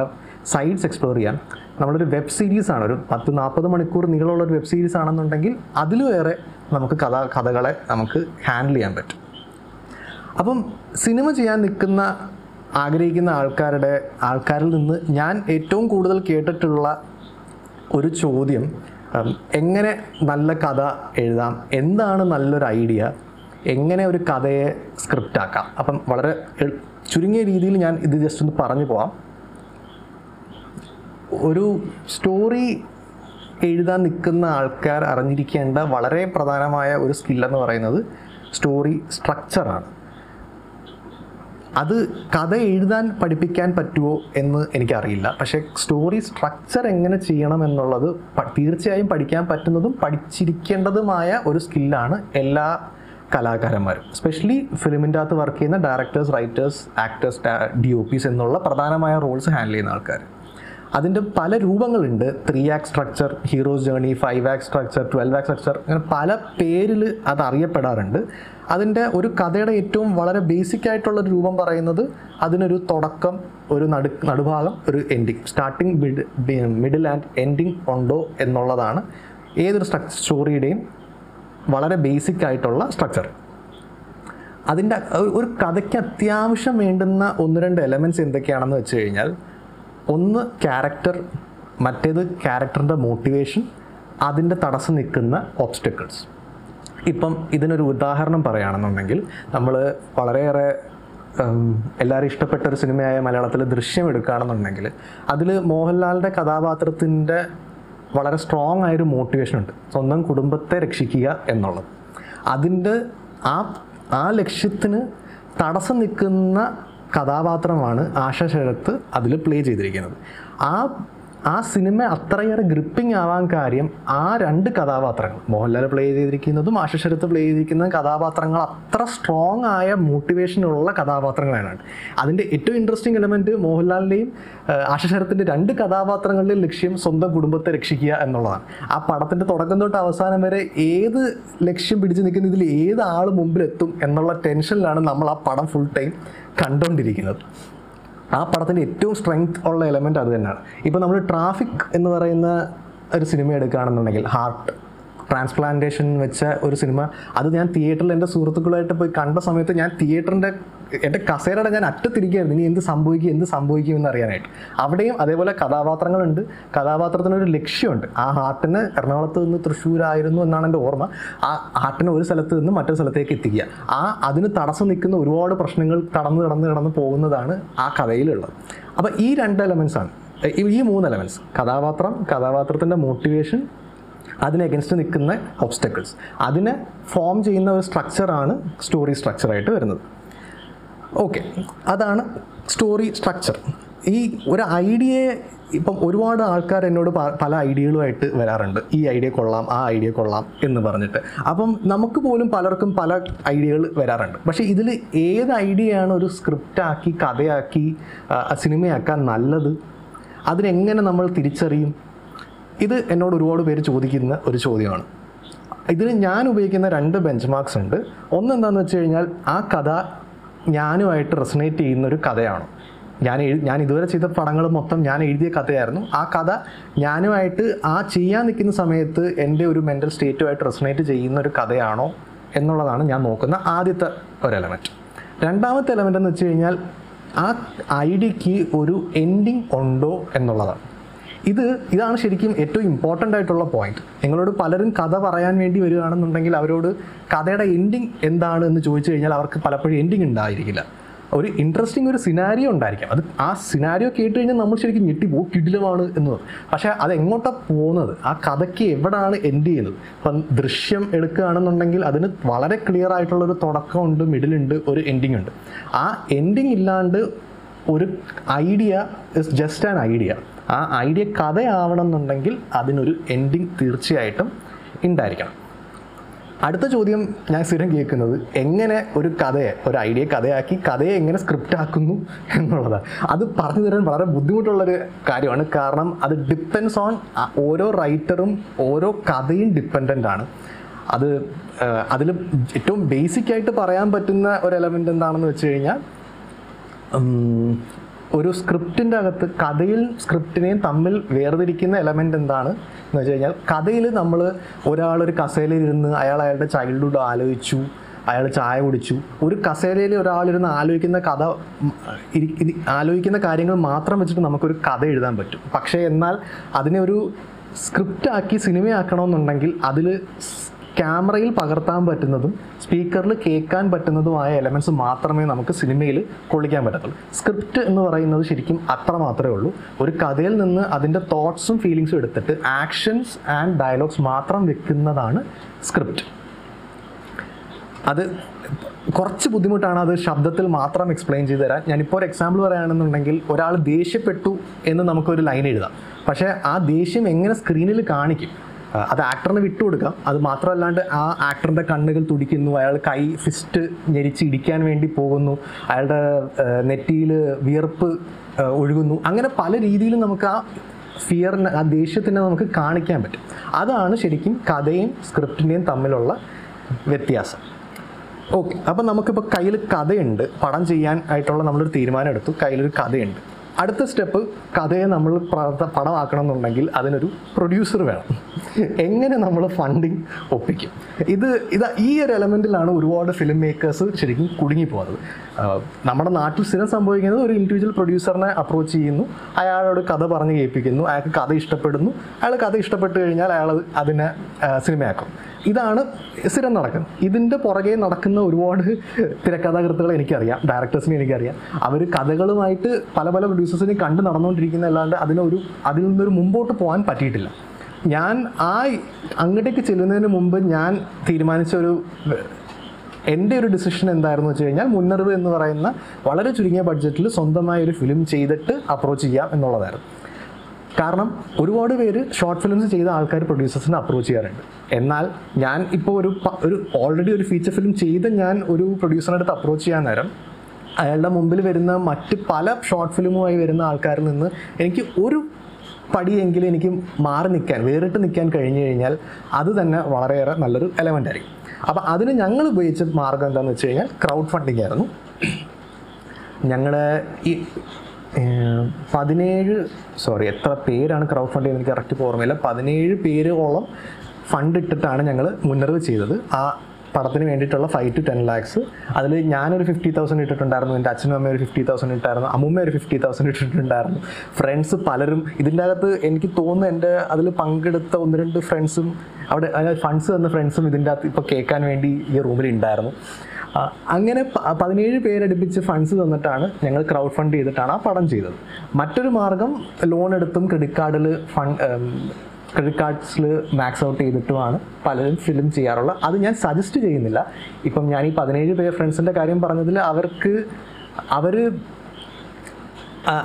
സൈഡ്സ് എക്സ്പ്ലോർ ചെയ്യാം. നമ്മളൊരു വെബ് സീരീസാണ്, ഒരു 40-40 മണിക്കൂർ നീളമുള്ളൊരു വെബ് സീരീസ് ആണെന്നുണ്ടെങ്കിൽ അതിൽ വേറെ നമുക്ക് കഥകളെ നമുക്ക് ഹാൻഡിൽ ചെയ്യാൻ പറ്റും. അപ്പം സിനിമ ചെയ്യാൻ ആഗ്രഹിക്കുന്ന ആൾക്കാരിൽ നിന്ന് ഞാൻ ഏറ്റവും കൂടുതൽ കേട്ടിട്ടുള്ള ഒരു ചോദ്യം എങ്ങനെ നല്ല കഥ എഴുതാം, എന്താണ് നല്ലൊരു ഐഡിയ, എങ്ങനെ ഒരു കഥയെ സ്ക്രിപ്റ്റാക്കാം. അപ്പം വളരെ ചുരുങ്ങിയ രീതിയിൽ ഞാൻ ഇത് ജസ്റ്റ് ഒന്ന് പറഞ്ഞു പോവാം. ഒരു സ്റ്റോറി എഴുതാൻ നിൽക്കുന്ന ആൾക്കാർ അറിഞ്ഞിരിക്കേണ്ട വളരെ പ്രധാനമായ ഒരു സ്കില്ലെന്ന് പറയുന്നത് സ്റ്റോറി സ്ട്രക്ചറാണ്. അത് കഥ എഴുതാൻ പഠിപ്പിക്കാൻ പറ്റുമോ എന്ന് എനിക്കറിയില്ല, പക്ഷേ സ്റ്റോറി സ്ട്രക്ചർ എങ്ങനെ ചെയ്യണം എന്നുള്ളത് തീർച്ചയായും പഠിക്കാൻ പറ്റുന്നതും പഠിച്ചിരിക്കേണ്ടതുമായ ഒരു സ്കില്ലാണ് എല്ലാ കലാകാരന്മാരും. എസ്പെഷ്യലി ഫിലിമിൻ്റെ അകത്ത് വർക്ക് ചെയ്യുന്ന ഡയറക്ടേഴ്സ്, റൈറ്റേഴ്സ്, ആക്ടേഴ്സ്, DOPs എന്നുള്ള പ്രധാനമായ റോൾസ് ഹാൻഡിൽ ചെയ്യുന്ന ആൾക്കാർ. അതിൻ്റെ പല രൂപങ്ങളുണ്ട്. 3 act structure, heroes journey, 5 act structure, 12 act structure, അങ്ങനെ പല പേരിൽ അത് അറിയപ്പെടാറുണ്ട്. അതിൻ്റെ ഒരു കഥയുടെ ഏറ്റവും വളരെ ബേസിക് ആയിട്ടുള്ളൊരു രൂപം പറയുന്നത് അതിനൊരു തുടക്കം, ഒരു നടുഭാഗം, ഒരു ending, starting, middle and ending ഉണ്ടോ എന്നുള്ളതാണ് ഏതൊരു സ്റ്റോറിയുടെയും വളരെ ബേസിക് ആയിട്ടുള്ള സ്ട്രക്ചർ. അതിൻ്റെ ഒരു കഥയ്ക്ക് അത്യാവശ്യം വേണ്ടുന്ന 1-2 എലമെൻറ്റ്സ് എന്തൊക്കെയാണെന്ന് വെച്ച് കഴിഞ്ഞാൽ, ഒന്ന് ക്യാരക്ടർ, മറ്റേത് ക്യാരക്ടറിൻ്റെ മോട്ടിവേഷൻ, അതിൻ്റെ തടസ്സം നിൽക്കുന്ന ഓബ്സ്റ്റക്കിൾസ്. ഇപ്പം ഇതിനൊരു ഉദാഹരണം പറയുകയാണെന്നുണ്ടെങ്കിൽ, നമ്മൾ വളരെയേറെ എല്ലാവരും ഇഷ്ടപ്പെട്ട ഒരു സിനിമയായ മലയാളത്തിൽ ദൃശ്യം എടുക്കുകയാണെന്നുണ്ടെങ്കിൽ അതിൽ മോഹൻലാലിൻ്റെ കഥാപാത്രത്തിൻ്റെ വളരെ സ്ട്രോങ് ആയൊരു മോട്ടിവേഷനുണ്ട്, സ്വന്തം കുടുംബത്തെ രക്ഷിക്കുക എന്നുള്ളത്. അതിൻ്റെ ആ ലക്ഷ്യത്തിന് തടസ്സം നിൽക്കുന്ന കഥാപാത്രമാണ് ആശ ശരത്ത് അതിൽ പ്ലേ ചെയ്തിരിക്കുന്നത്. ആ സിനിമ അത്രയേറെ ഗ്രിപ്പിംഗ് ആവാൻ കാര്യം ആ 2 കഥാപാത്രങ്ങൾ, മോഹൻലാൽ പ്ലേ ചെയ്തിരിക്കുന്നതും ആശ ശരത്ത് പ്ലേ ചെയ്തിരിക്കുന്ന കഥാപാത്രങ്ങൾ അത്ര സ്ട്രോങ് ആയ മോട്ടിവേഷനുള്ള കഥാപാത്രങ്ങളാണ്. അതിൻ്റെ ഏറ്റവും ഇൻട്രസ്റ്റിംഗ് എലമെൻറ്റ് മോഹൻലാലിൻ്റെയും ആശ ശരത്തിൻ്റെ 2 കഥാപാത്രങ്ങളുടെയും ലക്ഷ്യം സ്വന്തം കുടുംബത്തെ രക്ഷിക്കുക എന്നുള്ളതാണ്. ആ പടത്തിൻ്റെ തുടക്കം തൊട്ട് അവസാനം വരെ ഏത് ലക്ഷ്യം പിടിച്ച് നിൽക്കുന്ന ഇതിൽ ഏത് ആൾ മുമ്പിലെത്തും എന്നുള്ള ടെൻഷനിലാണ് നമ്മൾ ആ പടം ഫുൾ ടൈം കണ്ടുകൊണ്ടിരിക്കുന്നത്. ആ പടത്തിൻ്റെ ഏറ്റവും സ്ട്രെങ്ത് ഉള്ള എലമെൻറ്റ് അത് തന്നെയാണ്. ഇപ്പോൾ നമ്മൾ ട്രാഫിക് എന്ന് പറയുന്ന ഒരു സിനിമ എടുക്കുകയാണെന്നുണ്ടെങ്കിൽ, ഹാർട്ട് ട്രാൻസ്പ്ലാന്റേഷൻ വെച്ച ഒരു സിനിമ, അത് ഞാൻ തിയേറ്ററിൽ എൻ്റെ സുഹൃത്തുക്കളുമായിട്ട് പോയി കണ്ട സമയത്ത് ഞാൻ തിയേറ്ററിൻ്റെ എൻ്റെ കസേരയുടെ ഞാൻ അറ്റത്തിരിക്കുകയായിരുന്നു, ഇനി എന്ത് സംഭവിക്കും എന്നറിയാനായിട്ട്. അവിടെയും അതേപോലെ കഥാപാത്രങ്ങളുണ്ട്, കഥാപാത്രത്തിനൊരു ലക്ഷ്യമുണ്ട്. ആ ഹാർട്ടിന് എറണാകുളത്ത് നിന്ന് തൃശ്ശൂരായിരുന്നു എന്നാണ് എൻ്റെ ഓർമ്മ, ആ ഹാർട്ടിനെ ഒരു സ്ഥലത്ത് നിന്ന് മറ്റൊരു സ്ഥലത്തേക്ക് എത്തിക്കുക, അതിന് തടസ്സം നിൽക്കുന്ന ഒരുപാട് പ്രശ്നങ്ങൾ കടന്ന് പോകുന്നതാണ് ആ കഥയിലുള്ളത്. അപ്പോൾ ഈ 3 എലമെൻറ്റ്സ്, കഥാപാത്രത്തിൻ്റെ മോട്ടിവേഷൻ, അതിന് എഗൻസ്റ്റ് നിൽക്കുന്ന ഒബ്സ്റ്റക്കിൾസ്, അതിനെ ഫോം ചെയ്യുന്ന ഒരു സ്ട്രക്ചറാണ് സ്റ്റോറി സ്ട്രക്ചറായിട്ട് വരുന്നത്. ഓക്കെ, അതാണ് സ്റ്റോറി സ്ട്രക്ചർ. ഈ ഒരു ഐഡിയയെ ഇപ്പം ഒരുപാട് ആൾക്കാർ എന്നോട് പല ഐഡിയകളുമായിട്ട് വരാറുണ്ട്, ഈ ഐഡിയ കൊള്ളാം, ആ ഐഡിയ കൊള്ളാം എന്ന് പറഞ്ഞിട്ട്. അപ്പം നമുക്ക് പോലും പലർക്കും പല ഐഡിയകൾ വരാറുണ്ട്. പക്ഷേ ഇതിൽ ഏത് ഐഡിയയാണ് ഒരു സ്ക്രിപ്റ്റാക്കി കഥയാക്കി സിനിമയാക്കാൻ നല്ലത്, അതിനെങ്ങനെ നമ്മൾ തിരിച്ചറിയും? ഇത് എന്നോട് ഒരുപാട് പേര് ചോദിക്കുന്ന ഒരു ചോദ്യമാണ്. ഇതിന് ഞാൻ ഉപയോഗിക്കുന്ന 2 ബെഞ്ച് മാർക്സ് ഉണ്ട്. ഒന്ന് എന്താണെന്ന് വെച്ച് കഴിഞ്ഞാൽ, ആ കഥ ഞാനുമായിട്ട് റെസനേറ്റ് ചെയ്യുന്നൊരു കഥയാണോ, ഞാൻ ഇതുവരെ ചെയ്ത പടങ്ങൾ മൊത്തം ഞാൻ എഴുതിയ കഥയായിരുന്നു, ആ കഥ ഞാനുമായിട്ട് ചെയ്യാൻ നിൽക്കുന്ന സമയത്ത് എൻ്റെ ഒരു മെൻ്റൽ സ്റ്റേറ്റുമായിട്ട് റെസനേറ്റ് ചെയ്യുന്നൊരു കഥയാണോ എന്നുള്ളതാണ് ഞാൻ നോക്കുന്ന ആദ്യത്തെ ഒരു എലമെൻറ്റ്. രണ്ടാമത്തെ എലമെൻ്റ് എന്ന് വെച്ച് കഴിഞ്ഞാൽ, ആ ഐഡിയയ്ക്ക് ഒരു എൻഡിങ് ഉണ്ടോ എന്നുള്ളതാണ്. ഇതാണ് ശരിക്കും ഏറ്റവും ഇമ്പോർട്ടൻ്റ് ആയിട്ടുള്ള പോയിന്റ്. നിങ്ങളോട് പലരും കഥ പറയാൻ വേണ്ടി വരികയാണെന്നുണ്ടെങ്കിൽ അവരോട് കഥയുടെ എൻഡിങ് എന്താണ് എന്ന് ചോദിച്ചു കഴിഞ്ഞാൽ അവർക്ക് പലപ്പോഴും എൻഡിങ് ഉണ്ടായിരിക്കില്ല. ഒരു ഇൻട്രസ്റ്റിംഗ് ഒരു സിനാരിയോ ഉണ്ടായിരിക്കാം. അത് ആ സിനാരിയോ കേട്ട് കഴിഞ്ഞാൽ നമ്മൾ ശരിക്കും ഞെട്ടിപ്പോവും, കിടിലമാണ് എന്ന്. പക്ഷേ അതെങ്ങോട്ടാണ് പോകുന്നത്, ആ കഥയ്ക്ക് എവിടെയാണ് എൻഡ് ചെയ്യുന്നത്? ഇപ്പം ദൃശ്യം എടുക്കുകയാണെന്നുണ്ടെങ്കിൽ അതിന് വളരെ ക്ലിയർ ആയിട്ടുള്ളൊരു തുടക്കമുണ്ട്, മിഡിലുണ്ട്, ഒരു എൻഡിങ് ഉണ്ട്. ആ എൻഡിങ് ഇല്ലാണ്ട് ഒരു idea is just an idea. ആ ഐഡിയ കഥയാവണം എന്നുണ്ടെങ്കിൽ അതിനൊരു എൻഡിങ് തീർച്ചയായിട്ടും ഉണ്ടായിരിക്കണം. അടുത്ത ചോദ്യം ഞാൻ സ്ഥിരം കേൾക്കുന്നത് എങ്ങനെ ഒരു കഥയെ, ഒരു ഐഡിയ കഥയാക്കി കഥയെ എങ്ങനെ സ്ക്രിപ്റ്റ് ആക്കുന്നു എന്നുള്ളതാണ്. അത് പറഞ്ഞു തരാൻ വളരെ ബുദ്ധിമുട്ടുള്ളൊരു കാര്യമാണ്. കാരണം അത് ഡിപ്പെൻഡ്സ് ഓൺ ഓരോ റൈറ്ററും ഓരോ കഥയും ഡിപ്പെൻഡൻ്റ് ആണ്. അത് അതിൽ ഏറ്റവും ബേസിക്കായിട്ട് പറയാൻ പറ്റുന്ന ഒരു എലമെൻ്റ് എന്താണെന്ന് വെച്ച് കഴിഞ്ഞാൽ, ഒരു സ്ക്രിപ്റ്റിൻ്റെ അകത്ത് കഥയിൽ സ്ക്രിപ്റ്റിനെയും തമ്മിൽ വേർതിരിക്കുന്ന എലമെൻ്റ് എന്താണ് എന്ന് വെച്ച് കഴിഞ്ഞാൽ, കഥയിൽ നമ്മൾ ഒരാളൊരു കസേലയിലിരുന്ന് അയാൾ അയാളുടെ ചൈൽഡ്ഹുഡ് ആലോചിച്ചു, അയാൾ ചായ കുടിച്ചു. ഒരു കസേലയിൽ ഒരാളിരുന്ന് ആലോചിക്കുന്ന കഥ, ആലോചിക്കുന്ന കാര്യങ്ങൾ മാത്രം വെച്ചിട്ട് നമുക്കൊരു കഥ എഴുതാൻ പറ്റും. പക്ഷേ എന്നാൽ അതിനെ ഒരു സ്ക്രിപ്റ്റാക്കി സിനിമയാക്കണമെന്നുണ്ടെങ്കിൽ അതിൽ ക്യാമറയിൽ പകർത്താൻ പറ്റുന്നതും സ്പീക്കറിൽ കേൾക്കാൻ പറ്റുന്നതുമായ എലമെൻറ്റ്സ് മാത്രമേ നമുക്ക് സിനിമയിൽ കൊള്ളിക്കാൻ പറ്റത്തുള്ളൂ. സ്ക്രിപ്റ്റ് എന്ന് പറയുന്നത് ശരിക്കും അത്ര മാത്രമേ ഉള്ളൂ. ഒരു കഥയിൽ നിന്ന് അതിൻ്റെ തോട്ട്സും ഫീലിങ്സും എടുത്തിട്ട് ആക്ഷൻസ് ആൻഡ് ഡയലോഗ്സ് മാത്രം വെക്കുന്നതാണ് സ്ക്രിപ്റ്റ്. അത് കുറച്ച് ബുദ്ധിമുട്ടാണ്, അത് ശബ്ദത്തിൽ മാത്രം എക്സ്പ്ലെയിൻ ചെയ്ത് തരാൻ. ഞാനിപ്പോൾ ഒരു എക്സാമ്പിൾ പറയുകയാണെന്നുണ്ടെങ്കിൽ, ഒരാൾ ദേഷ്യപ്പെട്ടു എന്ന് നമുക്കൊരു ലൈൻ എഴുതാം. പക്ഷേ ആ ദേഷ്യം എങ്ങനെ സ്ക്രീനിൽ കാണിക്കും? അത് ആക്ടറിന് വിട്ടുകൊടുക്കാം. അത് മാത്രമല്ലാണ്ട് ആ ആക്ടറിൻ്റെ കണ്ണുകൾ തുടിക്കുന്നു, അയാൾ കൈ ഫിസ്റ്റ് ഞെരിച്ച് ഇടിക്കാൻ വേണ്ടി പോകുന്നു, അയാളുടെ നെറ്റിയിൽ വിയർപ്പ് ഒഴുകുന്നു. അങ്ങനെ പല രീതിയിലും നമുക്ക് ആ ഫിയറിനെ, ആ ദേഷ്യത്തിനെ നമുക്ക് കാണിക്കാൻ പറ്റും. അതാണ് ശരിക്കും കഥയും സ്ക്രിപ്റ്റിൻ്റെയും തമ്മിലുള്ള വ്യത്യാസം. ഓക്കെ, അപ്പം നമുക്കിപ്പോൾ കയ്യിൽ കഥയുണ്ട്. പടം ചെയ്യാൻ ആയിട്ടുള്ള നമ്മളൊരു തീരുമാനം എടുത്തു, കയ്യിലൊരു കഥയുണ്ട്. അടുത്ത സ്റ്റെപ്പ്, കഥയെ നമ്മൾ പടമാക്കണം എന്നുണ്ടെങ്കിൽ അതിനൊരു പ്രൊഡ്യൂസർ വേണം. എങ്ങനെ നമ്മൾ ഫണ്ടിങ് ഒപ്പിക്കും? ഈ ഒരു എലമെൻറ്റിലാണ് ഒരുപാട് ഫിലിം മേക്കേഴ്സ് ശരിക്കും കുടുങ്ങിപ്പോകുന്നത്. നമ്മുടെ നാട്ടിൽ സ്ഥിരം സംഭവിക്കുന്നത്, ഒരു ഇൻഡിവിജ്വൽ പ്രൊഡ്യൂസറിനെ അപ്രോച്ച് ചെയ്യുന്നു, അയാളോട് കഥ പറഞ്ഞ് കേൾപ്പിക്കുന്നു, അയാൾക്ക് കഥ ഇഷ്ടപ്പെടുന്നു, അയാൾ കഥ ഇഷ്ടപ്പെട്ട് കഴിഞ്ഞാൽ അയാൾ അതിനെ സിനിമയാക്കും. ഇതാണ് സ്ഥിരം നടക്കുന്നത്. ഇതിൻ്റെ പുറകെ നടക്കുന്ന ഒരുപാട് തിരക്കഥാകൃത്തുകൾ എനിക്കറിയാം, ഡയറക്ടേഴ്സിനെ എനിക്കറിയാം. അവർ കഥകളുമായിട്ട് പല പല പ്രൊഡ്യൂസേഴ്സിനെ കണ്ട് നടന്നുകൊണ്ടിരിക്കുന്ന അല്ലാണ്ട് അതിൽ നിന്നൊരു മുമ്പോട്ട് പോകാൻ പറ്റിയിട്ടില്ല. ഞാൻ അങ്ങോട്ടേക്ക് ചെല്ലുന്നതിന് മുമ്പ് ഞാൻ തീരുമാനിച്ച എൻ്റെ ഒരു ഡിസിഷൻ എന്തായിരുന്നു വെച്ച് കഴിഞ്ഞാൽ, മുന്നറിവ് എന്ന് പറയുന്ന വളരെ ചുരുങ്ങിയ ബഡ്ജറ്റിൽ സ്വന്തമായൊരു ഫിലിം ചെയ്തിട്ട് അപ്രോച്ച് ചെയ്യാം എന്നുള്ളതായിരുന്നു. കാരണം ഒരുപാട് പേര് ഷോർട്ട് ഫിലിംസ് ചെയ്ത ആൾക്കാർ പ്രൊഡ്യൂസേഴ്സിനെ അപ്രോച്ച് ചെയ്യാറുണ്ട്. എന്നാൽ ഞാൻ ഇപ്പോൾ ഒരു ഓൾറെഡി ഒരു ഫീച്ചർ ഫിലിം ചെയ്ത് ഞാൻ ഒരു പ്രൊഡ്യൂസറിൻ്റെ അടുത്ത് അപ്രോച്ച് ചെയ്യാൻ നേരം, അയാളുടെ മുമ്പിൽ വരുന്ന മറ്റ് പല ഷോർട്ട് ഫിലിമുമായി വരുന്ന ആൾക്കാരിൽ നിന്ന് എനിക്ക് ഒരു പടിയെങ്കിലും എനിക്ക് വേറിട്ട് നിൽക്കാൻ കഴിഞ്ഞു കഴിഞ്ഞാൽ അത് തന്നെ വളരെയേറെ നല്ലൊരു എലമെൻ്റ് ആയിരിക്കും. അപ്പോൾ അതിന് ഞങ്ങൾ ഉപയോഗിച്ച മാർഗം എന്താണെന്ന് വെച്ച് കഴിഞ്ഞാൽ ക്രൗഡ് ഫണ്ടിങ് ആയിരുന്നു. ഞങ്ങളെ ഈ 17 എത്ര പേരാണ് ക്രൗഡ് ഫണ്ട് ചെയ്യുന്നത് എനിക്ക് കറക്റ്റ് ഓർമ്മയില്ല, 17 പേരോളം ഫണ്ട് ഇട്ടിട്ടാണ് ഞങ്ങൾ മുന്നറിവ് ചെയ്തത് ആ പടത്തിന് വേണ്ടിയിട്ടുള്ള 5 to 10 lakhs. അതിൽ ഞാനൊരു 50,000 ഇട്ടിട്ടുണ്ടായിരുന്നു, എൻ്റെ അച്ഛനും അമ്മ ഒരു 50,000 ഇട്ടായിരുന്നു, അമ്മൂമ്മ ഒരു 50,000 ഇട്ടിട്ടുണ്ടായിരുന്നു, ഫ്രണ്ട്സ് പലരും. ഇതിൻ്റെ അകത്ത് എനിക്ക് തോന്നുന്നു എൻ്റെ അതിൽ പങ്കെടുത്ത 1-2 ഫ്രണ്ട്സും അവിടെ ഫണ്ട്സ് തന്ന ഫ്രണ്ട്സും ഇതിൻ്റെ അകത്ത് ഇപ്പോൾ കേൾക്കാൻ വേണ്ടി ഈ റൂമിൽ ഉണ്ടായിരുന്നു. അങ്ങനെ 17 പേരടുപ്പിച്ച് ഫണ്ട്സ് തന്നിട്ടാണ് ഞങ്ങൾ ക്രൗഡ് ഫണ്ട് ചെയ്തിട്ടാണ് ആ പടം ചെയ്തത്. മറ്റൊരു മാർഗം ലോൺ എടുത്തും ക്രെഡിറ്റ് കാർഡ്സിൽ മാക്സ് ഔട്ട് ചെയ്തിട്ടുമാണ് പലരും ഫിലിം ചെയ്യാറുള്ളത്. അത് ഞാൻ സജസ്റ്റ് ചെയ്യുന്നില്ല. ഇപ്പം ഞാൻ ഈ 17 പേർ ഫ്രണ്ട്സിൻ്റെ കാര്യം പറഞ്ഞതിൽ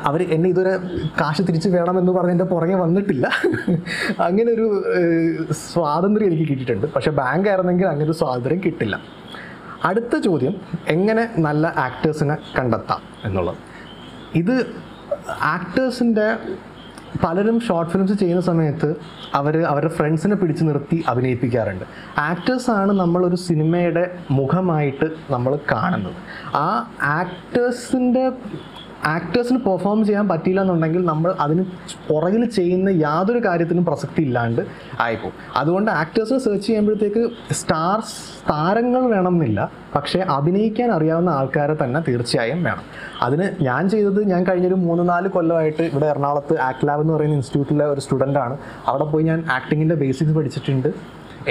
അവർ എന്നെ ഇതുവരെ കാശ് തിരിച്ച് വേണമെന്ന് പറഞ്ഞതിൻ്റെ പുറകെ വന്നിട്ടില്ല. അങ്ങനെ ഒരു സ്വാതന്ത്ര്യം എനിക്ക് കിട്ടിയിട്ടുണ്ട്. പക്ഷേ ബാങ്ക് ആയിരുന്നെങ്കിൽ അങ്ങനെ ഒരു സ്വാതന്ത്ര്യം കിട്ടില്ല. അടുത്ത ചോദ്യം, എങ്ങനെ നല്ല ആക്ടേഴ്സിനെ കണ്ടെത്താം എന്നുള്ളത്. ഇത് ആക്ടേഴ്സിൻ്റെ പലരും ഷോർട്ട് ഫിലിംസ് ചെയ്യുന്ന സമയത്ത് അവരുടെ ഫ്രണ്ട്സിനെ പിടിച്ചു നിർത്തി അഭിനയിപ്പിക്കാറുണ്ട്. ആക്ടേഴ്സാണ് നമ്മളൊരു സിനിമയുടെ മുഖമായിട്ട് നമ്മൾ കാണുന്നത്. ആ ആക്ടേഴ്സിന് പെർഫോം ചെയ്യാൻ പറ്റിയില്ല എന്നുണ്ടെങ്കിൽ നമ്മൾ അതിന് പുറകിൽ ചെയ്യുന്ന യാതൊരു കാര്യത്തിനും പ്രസക്തി ഇല്ലാണ്ട് ആയിപ്പോകും. അതുകൊണ്ട് ആക്ടേഴ്സിനെ സെർച്ച് ചെയ്യുമ്പോഴത്തേക്ക് താരങ്ങൾ വേണമെന്നില്ല, പക്ഷേ അഭിനയിക്കാൻ അറിയാവുന്ന ആൾക്കാരെ തന്നെ തീർച്ചയായും വേണം. അതിന് ഞാൻ ചെയ്തത്, ഞാൻ കഴിഞ്ഞൊരു 3-4 കൊല്ലമായിട്ട് ഇവിടെ എറണാകുളത്ത് ആക്ട് ലാബ് എന്ന് പറയുന്ന ഇൻസ്റ്റിറ്റ്യൂട്ടിലെ ഒരു സ്റ്റുഡൻ്റാണ്. അവിടെ പോയി ഞാൻ ആക്ടിങ്ങിൻ്റെ ബേസിക്സ് പഠിച്ചിട്ടുണ്ട്.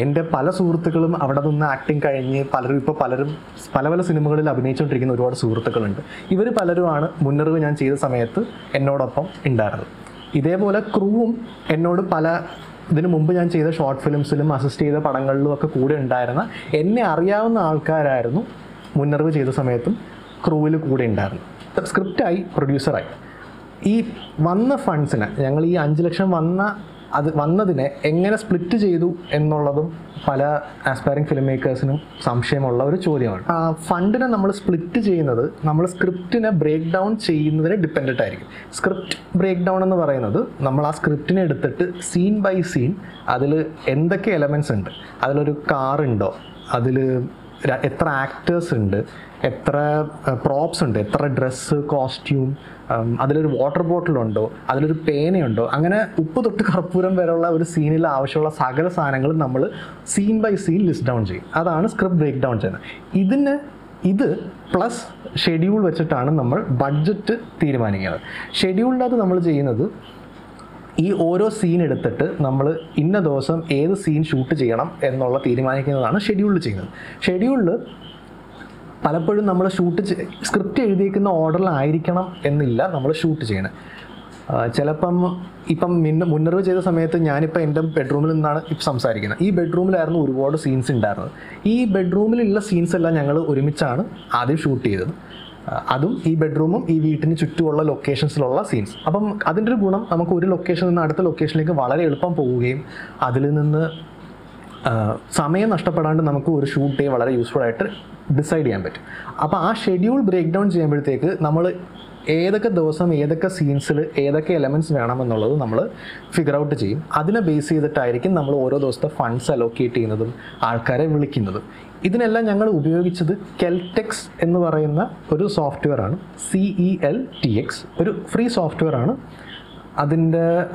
എൻ്റെ പല സുഹൃത്തുക്കളും അവിടെ നിന്ന് ആക്ടിങ് കഴിഞ്ഞ് പലരും പല പല സിനിമകളിൽ അഭിനയിച്ചുകൊണ്ടിരിക്കുന്ന ഒരുപാട് സുഹൃത്തുക്കളുണ്ട്. ഇവർ പലരുമാണ് മുന്നറിവ് ഞാൻ ചെയ്ത സമയത്ത് എന്നോടൊപ്പം ഉണ്ടായിരുന്നത്. ഇതേപോലെ ക്രൂവും എന്നോട് ഇതിനു മുമ്പ് ഞാൻ ചെയ്ത ഷോർട്ട് ഫിലിംസിലും അസിസ്റ്റ് ചെയ്ത പടങ്ങളിലും ഒക്കെ കൂടെ ഉണ്ടായിരുന്ന എന്നെ അറിയാവുന്ന ആൾക്കാരായിരുന്നു മുന്നറിവ് ചെയ്ത സമയത്തും ക്രൂവിൽ കൂടെ ഉണ്ടായിരുന്നത്. സ്ക്രിപ്റ്റായി പ്രൊഡ്യൂസറായി. ഈ വന്ന ഫണ്ട്സിനെ ഞങ്ങൾ ഈ 5 ലക്ഷം വന്നതിനെ എങ്ങനെ സ്പ്ലിറ്റ് ചെയ്തു എന്നുള്ളതും പല ആസ്പയറിംഗ് ഫിലിം മേക്കേഴ്സിനും സംശയമുള്ള ഒരു ചോദ്യമാണ്. ഫണ്ടിനെ നമ്മൾ സ്പ്ലിറ്റ് ചെയ്യുന്നത് നമ്മൾ സ്ക്രിപ്റ്റിനെ ബ്രേക്ക് ഡൗൺ ചെയ്യുന്നതിന് ഡിപ്പെൻഡൻ്റ് ആയിരിക്കും. സ്ക്രിപ്റ്റ് ബ്രേക്ക് ഡൗൺ എന്ന് പറയുന്നത് നമ്മൾ ആ സ്ക്രിപ്റ്റിനെ എടുത്തിട്ട് സീൻ ബൈ സീൻ അതിൽ എന്തൊക്കെ എലമെൻറ്റ്സ് ഉണ്ട്, അതിലൊരു കാറുണ്ടോ, അതിൽ എത്ര ആക്ടേഴ്സ് ഉണ്ട്, എത്ര പ്രോപ്സ് ഉണ്ട്, എത്ര ഡ്രസ്സ് കോസ്റ്റ്യൂം, അതിലൊരു വാട്ടർ ബോട്ടിലുണ്ടോ, അതിലൊരു പേനയുണ്ടോ, അങ്ങനെ ഉപ്പ് തൊട്ട് കർപ്പൂരം വരെയുള്ള ഒരു സീനിൽ ആവശ്യമുള്ള സകല സാധനങ്ങളും നമ്മൾ scene by scene list down ചെയ്യും. അതാണ് സ്ക്രിപ്റ്റ് ബ്രേക്ക് ഡൗൺ ചെയ്യുന്നത്. ഇത് പ്ലസ് ഷെഡ്യൂൾ വെച്ചിട്ടാണ് നമ്മൾ ബഡ്ജറ്റ് തീരുമാനിക്കുന്നത്. ഷെഡ്യൂളിനകത്ത് നമ്മൾ ചെയ്യുന്നത് ഈ ഓരോ സീൻ എടുത്തിട്ട് നമ്മൾ ഇന്ന ദിവസം ഏത് സീൻ ഷൂട്ട് ചെയ്യണം എന്നുള്ള തീരുമാനിക്കുന്നതാണ് ഷെഡ്യൂളിൽ ചെയ്യുന്നത്. ഷെഡ്യൂളിൽ പലപ്പോഴും നമ്മൾ സ്ക്രിപ്റ്റ് എഴുതിയിരിക്കുന്ന ഓർഡറിലായിരിക്കണം എന്നില്ല നമ്മൾ ഷൂട്ട് ചെയ്യണം. ചിലപ്പം ഇപ്പം മുന്നറിവ് ചെയ്ത സമയത്ത് ഞാനിപ്പോൾ എൻ്റെ ബെഡ്റൂമിൽ നിന്നാണ് ഇപ്പം സംസാരിക്കുന്നത്. ഈ ബെഡ്റൂമിലായിരുന്നു ഒരുപാട് സീൻസ് ഉണ്ടായിരുന്നത്. ഈ ബെഡ്റൂമിലുള്ള സീൻസ് എല്ലാം ഞങ്ങൾ ഒരുമിച്ചാണ് ആദ്യം ഷൂട്ട് ചെയ്തത്. അതും ഈ ബെഡ്റൂമും ഈ വീട്ടിന് ചുറ്റുമുള്ള ലൊക്കേഷൻസിലുള്ള സീൻസ്. അപ്പം അതിൻ്റെ ഒരു ഗുണം നമുക്ക് ഒരു ലൊക്കേഷനിൽ നിന്ന് അടുത്ത ലൊക്കേഷനിലേക്ക് വളരെ എളുപ്പം പോവുകയും അതിൽ നിന്ന് സമയം നഷ്ടപ്പെടാണ്ട് നമുക്ക് ഒരു ഷൂട്ട് ഡേ വളരെ യൂസ്ഫുൾ ആയിട്ട് ഡിസൈഡ് ചെയ്യാൻ പറ്റും. അപ്പോൾ ആ ഷെഡ്യൂൾ ബ്രേക്ക് ഡൗൺ ചെയ്യുമ്പോഴത്തേക്ക് നമ്മൾ ഏതൊക്കെ ദിവസം ഏതൊക്കെ സീൻസിൽ ഏതൊക്കെ എലമെൻറ്റ്സ് വേണമെന്നുള്ളത് നമ്മൾ ഫിഗർ ഔട്ട് ചെയ്യും. അതിനെ ബേസ് ചെയ്തിട്ടായിരിക്കും നമ്മൾ ഓരോ ദിവസത്തെ ഫണ്ട്സ് അലോക്കേറ്റ് ചെയ്യുന്നതും ആൾക്കാരെ വിളിക്കുന്നതും. ഇതിനെല്ലാം ഞങ്ങൾ ഉപയോഗിച്ചത് കെൽറ്റെക്സ് എന്ന് പറയുന്ന ഒരു സോഫ്റ്റ്വെയറാണ്. CELTX ഒരു ഫ്രീ സോഫ്റ്റ്വെയറാണ്.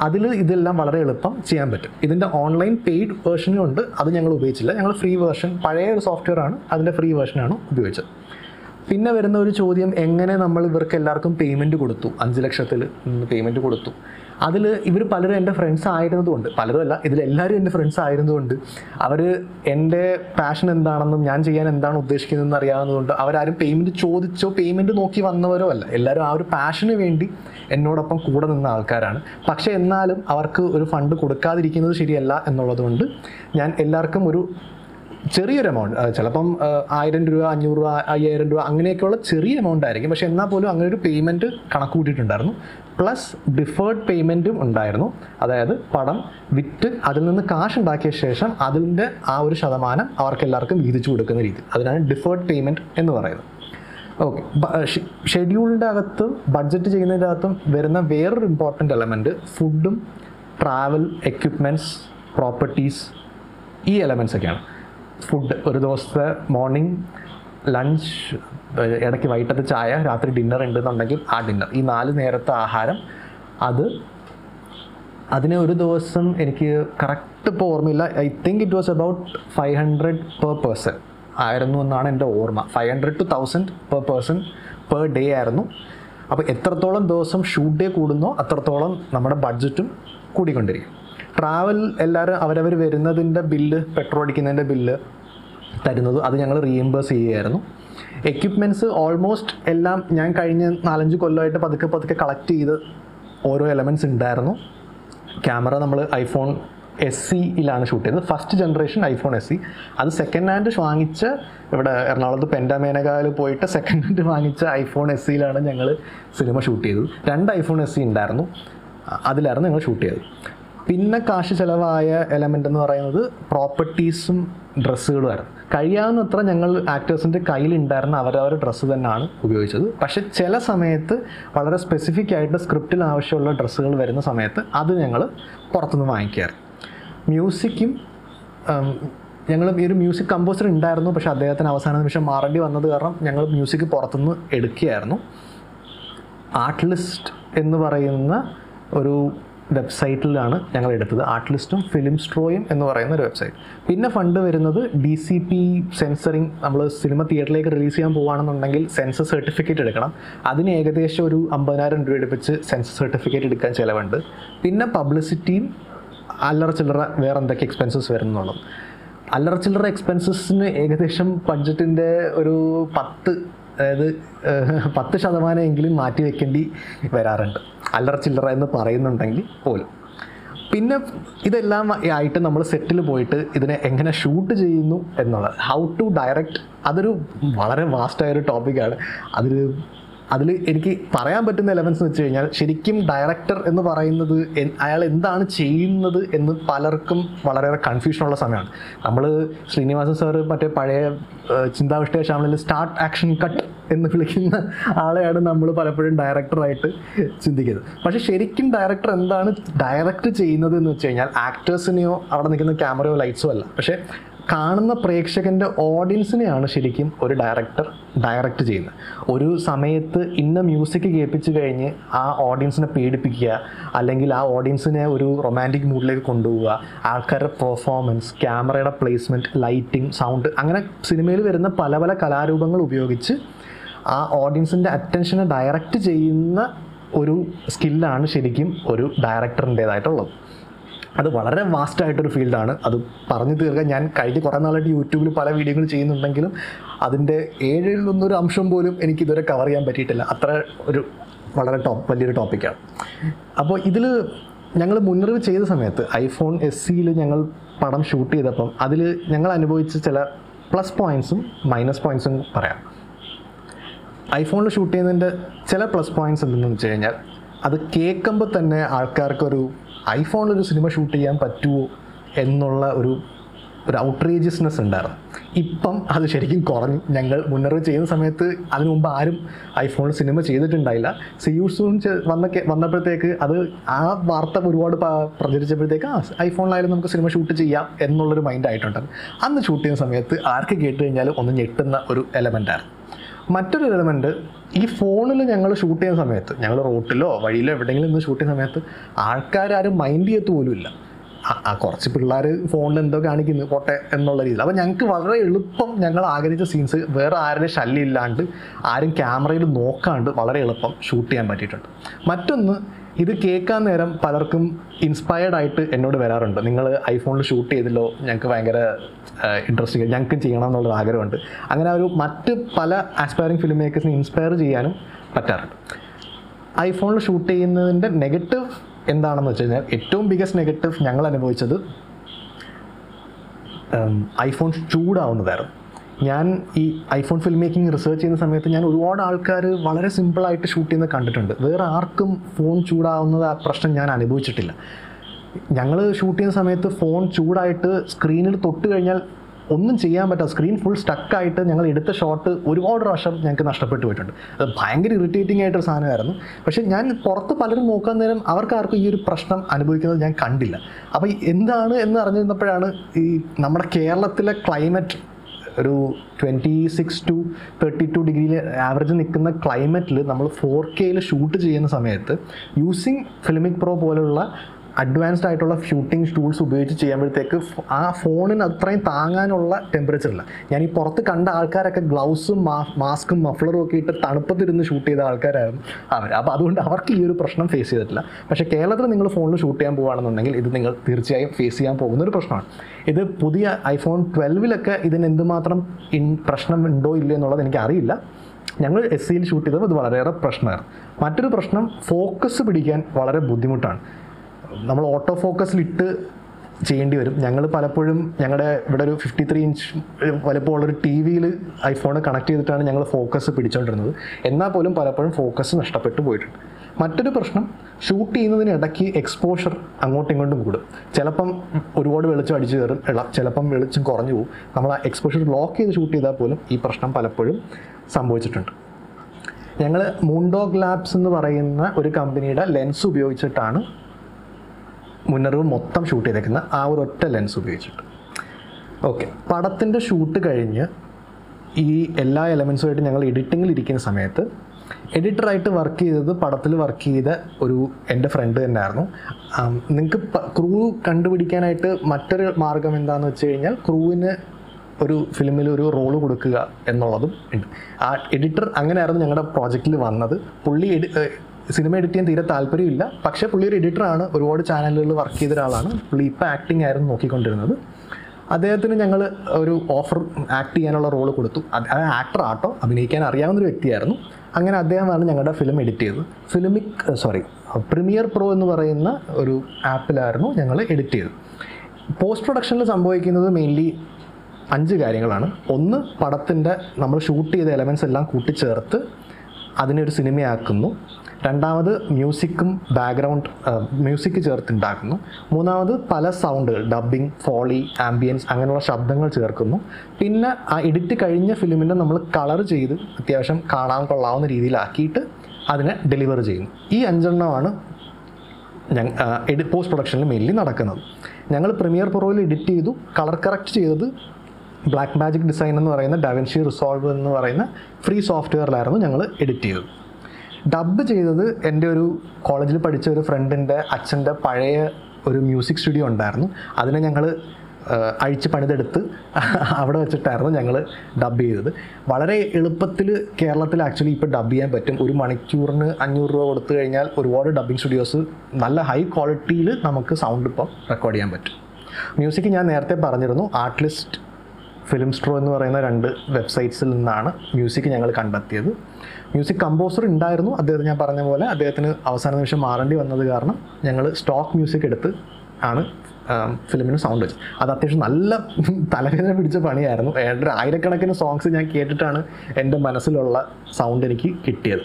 അതിൽ ഇതെല്ലാം വളരെ എളുപ്പം ചെയ്യാൻ പറ്റും. ഇതിൻ്റെ ഓൺലൈൻ പെയ്ഡ് വേർഷനും ഉണ്ട്, അത് ഞങ്ങൾ ഉപയോഗിച്ചില്ല. ഞങ്ങൾ ഫ്രീ വേർഷൻ, പഴയ ഒരു സോഫ്റ്റ്വെയറാണ്, അതിൻ്റെ ഫ്രീ വേർഷനാണ് ഉപയോഗിച്ചത്. പിന്നെ വരുന്ന ഒരു ചോദ്യം, എങ്ങനെ നമ്മൾ ഇവർക്ക് എല്ലാവർക്കും പേയ്മെൻറ്റ് കൊടുത്തു? 5 ലക്ഷത്തിൽ പേയ്മെൻറ്റ് കൊടുത്തു. അതിൽ ഇവർ പലരും എൻ്റെ ഫ്രണ്ട്സ് ആയിരുന്നതുകൊണ്ട്, പലരുമല്ല, ഇതിലെല്ലാവരും എൻ്റെ ഫ്രണ്ട്സ് ആയിരുന്നതുകൊണ്ട് അവർ എൻ്റെ പാഷൻ എന്താണെന്നും ഞാൻ ചെയ്യാൻ എന്താണ് ഉദ്ദേശിക്കുന്നതെന്ന് അറിയാവുന്നതുകൊണ്ട് അവരാരും പേയ്മെൻറ്റ് ചോദിച്ചോ പേയ്മെൻറ്റ് നോക്കി വന്നവരോ അല്ല. എല്ലാവരും ആ ഒരു പാഷന് വേണ്ടി എന്നോടൊപ്പം കൂടെ നിന്ന ആൾക്കാരാണ്. പക്ഷേ എന്നാലും അവർക്ക് ഒരു ഫണ്ട് കൊടുക്കാതിരിക്കുന്നത് ശരിയല്ല എന്നുള്ളതുകൊണ്ട് ഞാൻ എല്ലാവർക്കും ഒരു ചെറിയൊരു എമൗണ്ട്, ചിലപ്പം 1000 രൂപ, 500 രൂപ, 5000 രൂപ, അങ്ങനെയൊക്കെയുള്ള ചെറിയ എമൗണ്ട് ആയിരിക്കും. പക്ഷേ എന്നാൽ പോലും അങ്ങനെ ഒരു പേയ്മെൻറ്റ് കണക്ക് കൂട്ടിയിട്ടുണ്ടായിരുന്നു. പ്ലസ് ഡിഫേർഡ് പേയ്മെൻറ്റും ഉണ്ടായിരുന്നു. അതായത് പടം വിറ്റ് അതിൽ നിന്ന് കാശ് ഉണ്ടാക്കിയ ശേഷം അതിൻ്റെ ആ ഒരു ശതമാനം അവർക്കെല്ലാവർക്കും വീതിച്ചു കൊടുക്കുന്ന രീതി, അതിനാണ് ഡിഫേർഡ് പേയ്മെൻറ്റ് എന്ന് പറയുന്നത്. ഓക്കെ, ഷെഡ്യൂളിൻ്റെ അകത്തും ബഡ്ജറ്റ് ചെയ്യുന്നതിൻ്റെ അകത്തും വരുന്ന വേറൊരു ഇമ്പോർട്ടൻ്റ് എലമെൻറ്റ് ഫുഡും ട്രാവൽ, എക്യുപ്മെൻറ്റ്സ്, പ്രോപ്പർട്ടീസ്, ഈ എലമെൻറ്റ്സൊക്കെയാണ്. ഫുഡ് ഒരു ദിവസത്തെ മോർണിംഗ് ലഞ്ച്, ഇടയ്ക്ക് വൈകിട്ടത്തെ ചായ, രാത്രി ഡിന്നർ ഉണ്ടെന്നുണ്ടെങ്കിൽ ആ ഡിന്നർ, ഈ 4 നേരത്തെ ആഹാരം. അതിനെ ഒരു ദിവസം എനിക്ക് കറക്റ്റ് ഇപ്പോൾ ഓർമ്മയില്ല, I think it was about 500 per person ആയിരുന്നു എന്നാണ് എൻ്റെ ഓർമ്മ. 500 to 1000 per person per day ആയിരുന്നു. അപ്പോൾ എത്രത്തോളം ദിവസം ഷൂട്ട് ഡേ കൂടുന്നോ അത്രത്തോളം നമ്മുടെ ബഡ്ജറ്റും കൂടിക്കൊണ്ടിരിക്കും. ട്രാവൽ എല്ലാവരും അവരവർ വരുന്നതിൻ്റെ ബില്ല്, പെട്രോൾ അടിക്കുന്നതിൻ്റെ ബില്ല് തരുന്നത്, അത് ഞങ്ങൾ റീഇംബേഴ്സ് ചെയ്യുകയായിരുന്നു. എക്യുപ്മെൻറ്റ്സ് ഓൾമോസ്റ്റ് എല്ലാം ഞാൻ കഴിഞ്ഞ 4-5 കൊല്ലമായിട്ട് പതുക്കെ കളക്ട് ചെയ്ത് ഓരോ എലമെൻറ്റ്സ് ഉണ്ടായിരുന്നു. ക്യാമറ നമ്മൾ iPhone SE ഷൂട്ട് ചെയ്തത്, ഫസ്റ്റ് ജനറേഷൻ iPhone SE. അത് സെക്കൻഡ് ഹാൻഡ് വാങ്ങിച്ച് ഇവിടെ എറണാകുളത്ത് പെൻഡാമേനകാവിൽ പോയിട്ട് സെക്കൻഡ് ഹാൻഡ് വാങ്ങിച്ച iPhone SE ഞങ്ങൾ സിനിമ ഷൂട്ട് ചെയ്തത്. 2 iPhone SE ഉണ്ടായിരുന്നു, അതിലായിരുന്നു ഞങ്ങൾ ഷൂട്ട് ചെയ്തത്. പിന്നെ കാശ് ചിലവായ എലമെൻ്റ് എന്ന് പറയുന്നത് പ്രോപ്പർട്ടീസും ഡ്രസ്സുകളുമായിരുന്നു. കഴിയാവുന്നത്ര ഞങ്ങൾ ആക്ടേഴ്സിൻ്റെ കയ്യിലുണ്ടായിരുന്ന അവരവരുടെ ഡ്രസ്സ് തന്നെയാണ് ഉപയോഗിച്ചത്. പക്ഷേ ചില സമയത്ത് വളരെ സ്പെസിഫിക് ആയിട്ട് സ്ക്രിപ്റ്റിൽ ആവശ്യമുള്ള ഡ്രസ്സുകൾ വരുന്ന സമയത്ത് അത് ഞങ്ങൾ പുറത്തുനിന്ന് വാങ്ങിക്കുകയായിരുന്നു. മ്യൂസിക്കും ഞങ്ങൾ ഈ ഒരു മ്യൂസിക് കമ്പോസർ ഉണ്ടായിരുന്നു, പക്ഷേ അദ്ദേഹത്തിന് അവസാന നിമിഷം മാറേണ്ടി വന്നത് കാരണം ഞങ്ങൾ മ്യൂസിക് പുറത്തുനിന്ന് എടുക്കുകയായിരുന്നു. ആർട്ട്ലിസ്റ്റ് എന്ന് പറയുന്ന ഒരു വെബ്സൈറ്റിലാണ് ഞങ്ങൾ എടുത്തത്, ആർട്ട്ലിസ്റ്റും ഫിലിം സ്ട്രോയും എന്ന് പറയുന്ന ഒരു വെബ്സൈറ്റ്. പിന്നെ ഫണ്ട് വരുന്നത് DCP സെൻസറിങ്. നമ്മൾ സിനിമ തിയേറ്ററിലേക്ക് റിലീസ് ചെയ്യാൻ പോകുകയാണെന്നുണ്ടെങ്കിൽ സെൻസർ സർട്ടിഫിക്കറ്റ് എടുക്കണം. അതിന് ഏകദേശം ഒരു 50,000 രൂപ എടുപ്പിച്ച് സെൻസർ സർട്ടിഫിക്കറ്റ് എടുക്കാൻ ചിലവുണ്ട്. പിന്നെ പബ്ലിസിറ്റിയും അല്ലറ ചില്ലറ വേറെ എന്തൊക്കെ എക്സ്പെൻസസ് വരുന്നുള്ളത്. അല്ലറ ചില്ലറ എക്സ്പെൻസസിന് ഏകദേശം ബഡ്ജറ്റിൻ്റെ ഒരു 10% എങ്കിലും മാറ്റി വെക്കേണ്ടി വരാറുണ്ട്, അല്ലറ ചില്ലറ എന്ന് പറയുന്നുണ്ടെങ്കിൽ പോലും. പിന്നെ ഇതെല്ലാം ആയിട്ട് നമ്മൾ സെറ്റിൽ പോയിട്ട് ഇതിനെ എങ്ങനെ ഷൂട്ട് ചെയ്യുന്നു എന്നുള്ളത്, ഹൗ ടു ഡയറക്റ്റ്, അതൊരു വളരെ വാസ്റ്റായൊരു ടോപ്പിക്കാണ്. അതൊരു അതിൽ എനിക്ക് പറയാൻ പറ്റുന്ന എലമെൻസ് എന്ന് വെച്ച് കഴിഞ്ഞാൽ ശരിക്കും ഡയറക്ടർ എന്ന് പറയുന്നത് അയാൾ എന്താണ് ചെയ്യുന്നത് എന്ന് പലർക്കും വളരെയേറെ കൺഫ്യൂഷനുള്ള സമയമാണ്. നമ്മൾ ശ്രീനിവാസൻ സാറ് മറ്റേ പഴയ ചിന്താവിഷ്ട ചാനലിൽ സ്റ്റാർട്ട് ആക്ഷൻ കട്ട് എന്ന് വിളിക്കുന്ന ആളെയാണ് നമ്മൾ പലപ്പോഴും ഡയറക്ടറായിട്ട് ചിന്തിക്കുന്നത്. പക്ഷേ ശരിക്കും ഡയറക്ടർ എന്താണ് ഡയറക്റ്റ് ചെയ്യുന്നത് എന്ന് വെച്ച് കഴിഞ്ഞാൽ ആക്ടേഴ്സിനെയോ അവിടെ നിൽക്കുന്ന ക്യാമറയോ ലൈറ്റ്സോ അല്ല, പക്ഷേ കാണുന്ന പ്രേക്ഷകൻ്റെ ഓഡിയൻസിനെയാണ് ശരിക്കും ഒരു ഡയറക്ടർ ഡയറക്റ്റ് ചെയ്യുന്നത്. ഒരു സമയത്ത് ഇന്ന മ്യൂസിക് കേൾപ്പിച്ച് കഴിഞ്ഞ് ആ ഓഡിയൻസിനെ പേടിപ്പിക്കുക, അല്ലെങ്കിൽ ആ ഓഡിയൻസിനെ ഒരു റൊമാൻറ്റിക് മൂഡിലേക്ക് കൊണ്ടുപോവുക, ആൾക്കാരുടെ പെർഫോമൻസ്, ക്യാമറയുടെ പ്ലേസ്മെൻറ്റ്, ലൈറ്റിംഗ്, സൗണ്ട്, അങ്ങനെ സിനിമയിൽ വരുന്ന പല പല കലാരൂപങ്ങൾ ഉപയോഗിച്ച് ആ ഓഡിയൻസിൻ്റെ അറ്റൻഷനെ ഡയറക്റ്റ് ചെയ്യുന്ന ഒരു സ്കില്ലാണ് ശരിക്കും ഒരു ഡയറക്ടറിൻ്റേതായിട്ടുള്ളത്. അത് വളരെ വാസ്റ്റായിട്ടൊരു ഫീൽഡാണ്. അത് പറഞ്ഞു തീർക്കാൻ ഞാൻ കഴിഞ്ഞ കുറേ നാളായിട്ട് യൂട്യൂബിൽ പല വീഡിയോകൾ ചെയ്യുന്നുണ്ടെങ്കിലും അതിൻ്റെ ഏഴിലൊന്നൊരു അംശം പോലും എനിക്കിതുവരെ കവർ ചെയ്യാൻ പറ്റിയിട്ടില്ല. അത്ര ഒരു വളരെ വലിയൊരു ടോപ്പിക്കാണ്. അപ്പോൾ ഇതിൽ ഞങ്ങൾ മുന്നറിവ് ചെയ്ത സമയത്ത് ഐഫോൺ എസ് സിയിൽ ഞങ്ങൾ പടം ഷൂട്ട് ചെയ്തപ്പം അതിൽ ഞങ്ങൾ അനുഭവിച്ച ചില പ്ലസ് പോയിൻറ്റ്സും മൈനസ് പോയിൻറ്റ്സും പറയാം. ഐഫോണിൽ ഷൂട്ട് ചെയ്യുന്നതിൻ്റെ ചില പ്ലസ് പോയിൻറ്റ്സ് എന്തെന്ന് വെച്ച് കഴിഞ്ഞാൽ അത് കേൾക്കുമ്പോൾ തന്നെ ആൾക്കാർക്കൊരു ഐഫോണിലൊരു സിനിമ ഷൂട്ട് ചെയ്യാൻ പറ്റുമോ എന്നുള്ള ഒരു ഔട്ട്റേജിയസ്നെസ് ഉണ്ടായിരുന്നു. ഇപ്പം അത് ശരിക്കും കുറഞ്ഞു. ഞങ്ങൾ മുന്നറിവ് ചെയ്യുന്ന സമയത്ത് അതിനു മുമ്പ് ആരും ഐഫോണിൽ സിനിമ ചെയ്തിട്ടുണ്ടായില്ല. സിയൂസൂൺ വന്നപ്പോഴത്തേക്ക് അത് ആ വാർത്ത ഒരുപാട് പ്രചരിച്ചപ്പോഴത്തേക്ക് ഐഫോണിലായാലും നമുക്ക് സിനിമ ഷൂട്ട് ചെയ്യാം എന്നുള്ളൊരു മൈൻഡായിട്ടുണ്ടായിരുന്നു. അന്ന് ഷൂട്ട് ചെയ്യുന്ന സമയത്ത് ആർക്ക് കേട്ട് കഴിഞ്ഞാലും ഒന്ന് ഞെട്ടുന്ന ഒരു എലമെൻറ്റായിരുന്നു. മറ്റൊരു എലമെൻറ്റ്, ഈ ഫോണിൽ ഞങ്ങൾ ഷൂട്ട് ചെയ്യുന്ന സമയത്ത്, ഞങ്ങൾ റോട്ടിലോ വഴിയിലോ എവിടെയെങ്കിലും നിന്ന് ഷൂട്ട് ചെയ്യുന്ന സമയത്ത് ആൾക്കാരും മൈൻഡ് ചെയ്യത്ത് പോലും ഇല്ല. കുറച്ച് പിള്ളേർ ഫോണിൽ എന്തോ കാണിക്കുന്നു പോട്ടെ എന്നുള്ള രീതിയിൽ. അപ്പോൾ ഞങ്ങൾക്ക് വളരെ എളുപ്പം ഞങ്ങൾ ആഗ്രഹിച്ച സീൻസ് വേറെ ആരുടെ ശല്യം ഇല്ലാണ്ട്, ആരും ക്യാമറയിൽ നോക്കാണ്ട് വളരെ എളുപ്പം ഷൂട്ട് ചെയ്യാൻ പറ്റിയിട്ടുണ്ട്. മറ്റൊന്ന്, ഇത് കേൾക്കാൻ നേരം പലർക്കും ഇൻസ്പയർഡായിട്ട് എന്നോട് വരാറുണ്ട്, നിങ്ങൾ ഐഫോണിൽ ഷൂട്ട് ചെയ്തല്ലോ, ഞങ്ങൾക്ക് ഭയങ്കര ഇൻട്രസ്റ്റിംഗ്, ഞങ്ങൾക്ക് ചെയ്യണം എന്നുള്ളൊരു ആഗ്രഹമുണ്ട്. അങ്ങനെ ഒരു മറ്റ് പല ആസ്പയറിംഗ് ഫിലിം മേക്കേഴ്സിനെ ഇൻസ്പയർ ചെയ്യാനും പറ്റാറുണ്ട്. ഐഫോണിൽ ഷൂട്ട് ചെയ്യുന്നതിൻ്റെ നെഗറ്റീവ് എന്താണെന്ന് വെച്ച് കഴിഞ്ഞാൽ, ഏറ്റവും ബിഗസ്റ്റ് നെഗറ്റീവ് ഞങ്ങൾ അനുഭവിച്ചത് ഐഫോൺ ചൂടാവുന്നതായിരുന്നു. ഞാൻ ഈ ഐഫോൺ ഫിലിം മേക്കിംഗ് റിസർച്ച് ചെയ്യുന്ന സമയത്ത് ഞാൻ ഒരുപാട് ആൾക്കാർ വളരെ സിമ്പിളായിട്ട് ഷൂട്ട് ചെയ്യുന്നത് കണ്ടിട്ടുണ്ട്. വേറെ ആർക്കും ഫോൺ ചൂടാവുന്നത് ആ പ്രശ്നം ഞാൻ അനുഭവിച്ചിട്ടില്ല. ഞങ്ങൾ ഷൂട്ട് ചെയ്യുന്ന സമയത്ത് ഫോൺ ചൂടായിട്ട് സ്ക്രീനിൽ തൊട്ട് കഴിഞ്ഞാൽ ഒന്നും ചെയ്യാൻ പറ്റാതെ സ്ക്രീൻ ഫുൾ സ്റ്റക്കായിട്ട് ഞങ്ങൾ എടുത്ത ഷോട്ട് ഒരുപാട് പ്രാവശ്യം ഞങ്ങൾക്ക് നഷ്ടപ്പെട്ടു പോയിട്ടുണ്ട്. അത് ഭയങ്കര ഇറിറ്റേറ്റിംഗ് ആയിട്ടൊരു സാധനമായിരുന്നു. പക്ഷേ ഞാൻ പുറത്ത് പലരും നോക്കാൻ നേരം അവർക്കാർക്കും ഈ ഒരു പ്രശ്നം അനുഭവിക്കുന്നത് ഞാൻ കണ്ടില്ല. അപ്പോൾ എന്താണ് എന്ന് അറിഞ്ഞിരുന്നപ്പോഴാണ് ഈ നമ്മുടെ കേരളത്തിലെ ക്ലൈമറ്റ്, ഒരു 26 to 32 ഡിഗ്രിയിൽ ആവറേജ് നിൽക്കുന്ന ക്ലൈമറ്റിൽ നമ്മൾ 4K ഷൂട്ട് ചെയ്യുന്ന സമയത്ത് യൂസിങ് ഫിലിമിക് പ്രോ പോലുള്ള അഡ്വാൻസ്ഡ് ആയിട്ടുള്ള ഷൂട്ടിംഗ് ടൂൾസ് ഉപയോഗിച്ച് ചെയ്യുമ്പോഴത്തേക്ക് ആ ഫോണിന് അത്രയും താങ്ങാനുള്ള ടെമ്പറേച്ചറില്ല. ഞാൻ ഈ പുറത്ത് കണ്ട ആൾക്കാരൊക്കെ ഗ്ലൗസും മാസ്കും മഫ്ലറും ഒക്കെ ഇട്ട് തണുപ്പത്തിരുന്ന് ഷൂട്ട് ചെയ്ത ആൾക്കാരായിരുന്നു അവർ. അപ്പോൾ അതുകൊണ്ട് അവർക്ക് ഈ ഒരു പ്രശ്നം ഫേസ് ചെയ്തിട്ടില്ല. പക്ഷേ കേരളത്തിൽ നിങ്ങൾ ഫോണിൽ ഷൂട്ട് ചെയ്യാൻ പോകുകയാണെന്നുണ്ടെങ്കിൽ ഇത് നിങ്ങൾ തീർച്ചയായും ഫേസ് ചെയ്യാൻ പോകുന്ന ഒരു പ്രശ്നമാണ്. ഇത് പുതിയ iPhone 12 ഇതിന് എന്തുമാത്രം പ്രശ്നം ഉണ്ടോ ഇല്ലയോ എന്നുള്ളത് എനിക്കറിയില്ല. ഞങ്ങൾ SE ഷൂട്ട് ചെയ്തപ്പോൾ ഇത് വളരെയേറെ പ്രശ്നമായിരുന്നു. മറ്റൊരു പ്രശ്നം, ഫോക്കസ് പിടിക്കാൻ വളരെ ബുദ്ധിമുട്ടാണ്. നമ്മൾ ഓട്ടോ ഫോക്കസിലിട്ട് ചെയ്യേണ്ടി വരും. ഞങ്ങൾ പലപ്പോഴും ഞങ്ങളുടെ ഇവിടെ ഒരു 53 inch വലുപ്പമുള്ളൊരു ടി വിയിൽ ഐഫോണ് കണക്ട് ചെയ്തിട്ടാണ് ഞങ്ങൾ ഫോക്കസ് പിടിച്ചുകൊണ്ടിരുന്നത്. എന്നാൽ പോലും പലപ്പോഴും ഫോക്കസ് നഷ്ടപ്പെട്ടു പോയിട്ടുണ്ട്. മറ്റൊരു പ്രശ്നം, ഷൂട്ട് ചെയ്യുന്നതിനിടയ്ക്ക് എക്സ്പോഷർ അങ്ങോട്ടും ഇങ്ങോട്ടും കൂടും. ചിലപ്പം ഒരുപാട് വെളിച്ചം അടിച്ചു കയറും, ചിലപ്പം വെളിച്ചം കുറഞ്ഞു പോകും. നമ്മൾ ആ എക്സ്പോഷർ ലോക്ക് ചെയ്ത് ഷൂട്ട് ചെയ്താൽ പോലും ഈ പ്രശ്നം പലപ്പോഴും സംഭവിച്ചിട്ടുണ്ട്. ഞങ്ങൾ മൂൺഡോഗ് ലാബ്സ് എന്ന് പറയുന്ന ഒരു കമ്പനിയുടെ ലെൻസ് ഉപയോഗിച്ചിട്ടാണ് മുന്നറിവ് മൊത്തം ഷൂട്ട് ചെയ്തേക്കുന്നത്, ആ ഒരു ഒറ്റ ലെൻസ് ഉപയോഗിച്ചിട്ട്. ഓക്കെ, പടത്തിൻ്റെ ഷൂട്ട് കഴിഞ്ഞ് ഈ എല്ലാ എലമെൻസുമായിട്ട് ഞങ്ങൾ എഡിറ്റിങ്ങിലിരിക്കുന്ന സമയത്ത് എഡിറ്ററായിട്ട് വർക്ക് ചെയ്തത് പടത്തിൽ വർക്ക് ചെയ്ത ഒരു എൻ്റെ ഫ്രണ്ട് തന്നെയായിരുന്നു. നിങ്ങൾക്ക് ക്രൂ കണ്ടുപിടിക്കാനായിട്ട് മറ്റൊരു മാർഗം എന്താണെന്ന് വെച്ച് കഴിഞ്ഞാൽ ക്രൂവിന് ഒരു ഫിലിമിൽ ഒരു റോള് കൊടുക്കുക എന്നുള്ളതും ഉണ്ട്. ആ എഡിറ്റർ അങ്ങനെയായിരുന്നു ഞങ്ങളുടെ പ്രോജക്റ്റിൽ വന്നത്. പുള്ളി സിനിമ എഡിറ്റ് ചെയ്യാൻ തീരെ താല്പര്യമില്ല, പക്ഷേ പുള്ളി ഒരു എഡിറ്ററാണ്, ഒരുപാട് ചാനലുകളിൽ വർക്ക് ചെയ്ത ഒരാളാണ്. പുള്ളി ഇപ്പോൾ ആക്ടിംഗ് ആയിരുന്നു നോക്കിക്കൊണ്ടിരുന്നത്. അദ്ദേഹത്തിന് ഞങ്ങൾ ഒരു ഓഫർ ആക്ട് ചെയ്യാനുള്ള റോള് കൊടുത്തു. അത് ആക്ടർ ആട്ടോ, അഭിനയിക്കാൻ അറിയാവുന്നൊരു വ്യക്തിയായിരുന്നു. അങ്ങനെ അദ്ദേഹമാണ് ഞങ്ങളുടെ ഫിലിം എഡിറ്റ് ചെയ്തത്. പ്രീമിയർ പ്രോ എന്ന് പറയുന്ന ഒരു ആപ്പിലായിരുന്നു ഞങ്ങൾ എഡിറ്റ് ചെയ്തത്. പോസ്റ്റ് പ്രൊഡക്ഷനിൽ സംഭവിക്കുന്നത് മെയിൻലി 5 കാര്യങ്ങളാണ്. ഒന്ന്, പടത്തിൻ്റെ നമ്മൾ ഷൂട്ട് ചെയ്ത എലമെൻസ് എല്ലാം കൂട്ടിച്ചേർത്ത് അതിനൊരു സിനിമയാക്കുന്നു. രണ്ടാമത് മ്യൂസിക്കും ബാക്ക്ഗ്രൗണ്ട് മ്യൂസിക് ചേർത്തുണ്ടാക്കുന്നു. മൂന്നാമത് പല സൗണ്ടുകൾ, ഡബ്ബിംഗ്, ഫോളി, ആംബിയൻസ്, അങ്ങനെയുള്ള ശബ്ദങ്ങൾ ചേർക്കുന്നു. പിന്നെ ആ എഡിറ്റ് കഴിഞ്ഞ ഫിലിമിനെ നമ്മൾ കളർ ചെയ്ത് അത്യാവശ്യം കാണാൻ കൊള്ളാവുന്ന രീതിയിലാക്കിയിട്ട് അതിനെ ഡെലിവർ ചെയ്യുന്നു. ഈ അഞ്ചെണ്ണമാണ് പോസ്റ്റ് പ്രൊഡക്ഷനിൽ മെയിൻലി നടക്കുന്നത്. ഞങ്ങൾ പ്രീമിയർ പ്രോയിൽ എഡിറ്റ് ചെയ്തു. കളർ കറക്റ്റ് ചെയ്തത് ബ്ലാക്ക് മാജിക് ഡിസൈൻ എന്ന് പറയുന്ന ഡാവിൻഷി റിസോൾവ് എന്ന് പറയുന്ന ഫ്രീ സോഫ്റ്റ്വെയറിലായിരുന്നു ഞങ്ങൾ എഡിറ്റ് ചെയ്തത്. ഡബ് ചെയ്തത് എൻ്റെ ഒരു കോളേജിൽ പഠിച്ച ഒരു ഫ്രണ്ടിൻ്റെ അച്ഛൻ്റെ പഴയ ഒരു മ്യൂസിക് സ്റ്റുഡിയോ ഉണ്ടായിരുന്നു. അതിനെ ഞങ്ങൾ അഴിച്ച് പണിതെടുത്ത് അവിടെ വെച്ചിട്ടായിരുന്നു ഞങ്ങൾ ഡബ് ചെയ്തത്. വളരെ എളുപ്പത്തിൽ കേരളത്തിൽ ആക്ച്വലി ഇപ്പോൾ ഡബ് ചെയ്യാൻ പറ്റും. ഒരു മണിക്കൂറിന് 500 രൂപ കൊടുത്തു കഴിഞ്ഞാൽ ഒരുപാട് ഡബ്ബിംഗ് സ്റ്റുഡിയോസ് നല്ല ഹൈ ക്വാളിറ്റിയിൽ നമുക്ക് സൗണ്ട് ഇപ്പം റെക്കോർഡ് ചെയ്യാൻ പറ്റും. മ്യൂസിക് ഞാൻ നേരത്തെ പറഞ്ഞിരുന്നു. ആർട്ട്ലിസ്റ്റ്, ഫിലിം സ്ട്രോ എന്ന് പറയുന്ന രണ്ട് വെബ്സൈറ്റ്സിൽ നിന്നാണ് മ്യൂസിക് ഞങ്ങൾ കണ്ടെത്തിയത്. മ്യൂസിക് കമ്പോസർ ഉണ്ടായിരുന്നു. അദ്ദേഹത്തിന് ഞാൻ പറഞ്ഞ പോലെ അദ്ദേഹത്തിന് അവസാന നിമിഷം മാറേണ്ടി വന്നത് കാരണം ഞങ്ങൾ സ്റ്റോക്ക് മ്യൂസിക് എടുത്ത് ആണ് ഫിലിമിന് സൗണ്ട് വെച്ചത്. അത് അത്യാവശ്യം നല്ല തലവേദന പിടിച്ച പണിയായിരുന്നു. ഏതാണ്ട് 1000കണക്കിന് സോങ്സ് ഞാൻ കേട്ടിട്ടാണ് എൻ്റെ മനസ്സിലുള്ള സൗണ്ട് എനിക്ക് കിട്ടിയത്.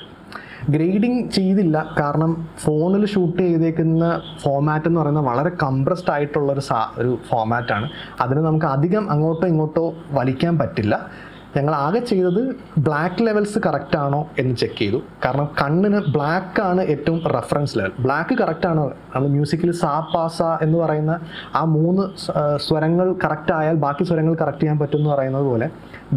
ഗ്രേഡിങ് ചെയ്തില്ല, കാരണം ഫോണിൽ ഷൂട്ട് ചെയ്തേക്കുന്ന ഫോമാറ്റ് എന്ന് പറയുന്നത് വളരെ കംപ്രസ്ഡ് ആയിട്ടുള്ളൊരു ഒരു ഫോമാറ്റാണ്. അതിന് നമുക്ക് അധികം അങ്ങോട്ടോ ഇങ്ങോട്ടോ വലിക്കാൻ പറ്റില്ല. ഞങ്ങൾ ആകെ ചെയ്തത് ബ്ലാക്ക് ലെവൽസ് കറക്റ്റാണോ എന്ന് ചെക്ക് ചെയ്തു. കാരണം കണ്ണിന് ബ്ലാക്കാണ് ഏറ്റവും റെഫറൻസ് ലെവൽ. ബ്ലാക്ക് കറക്റ്റാണോ, നമ്മൾ മ്യൂസിക്കിൽ സാ പാ സാ എന്ന് പറയുന്ന ആ 3 സ്വരങ്ങൾ കറക്റ്റായാൽ ബാക്കി സ്വരങ്ങൾ കറക്റ്റ് ചെയ്യാൻ പറ്റുമെന്ന് പറയുന്നത് പോലെ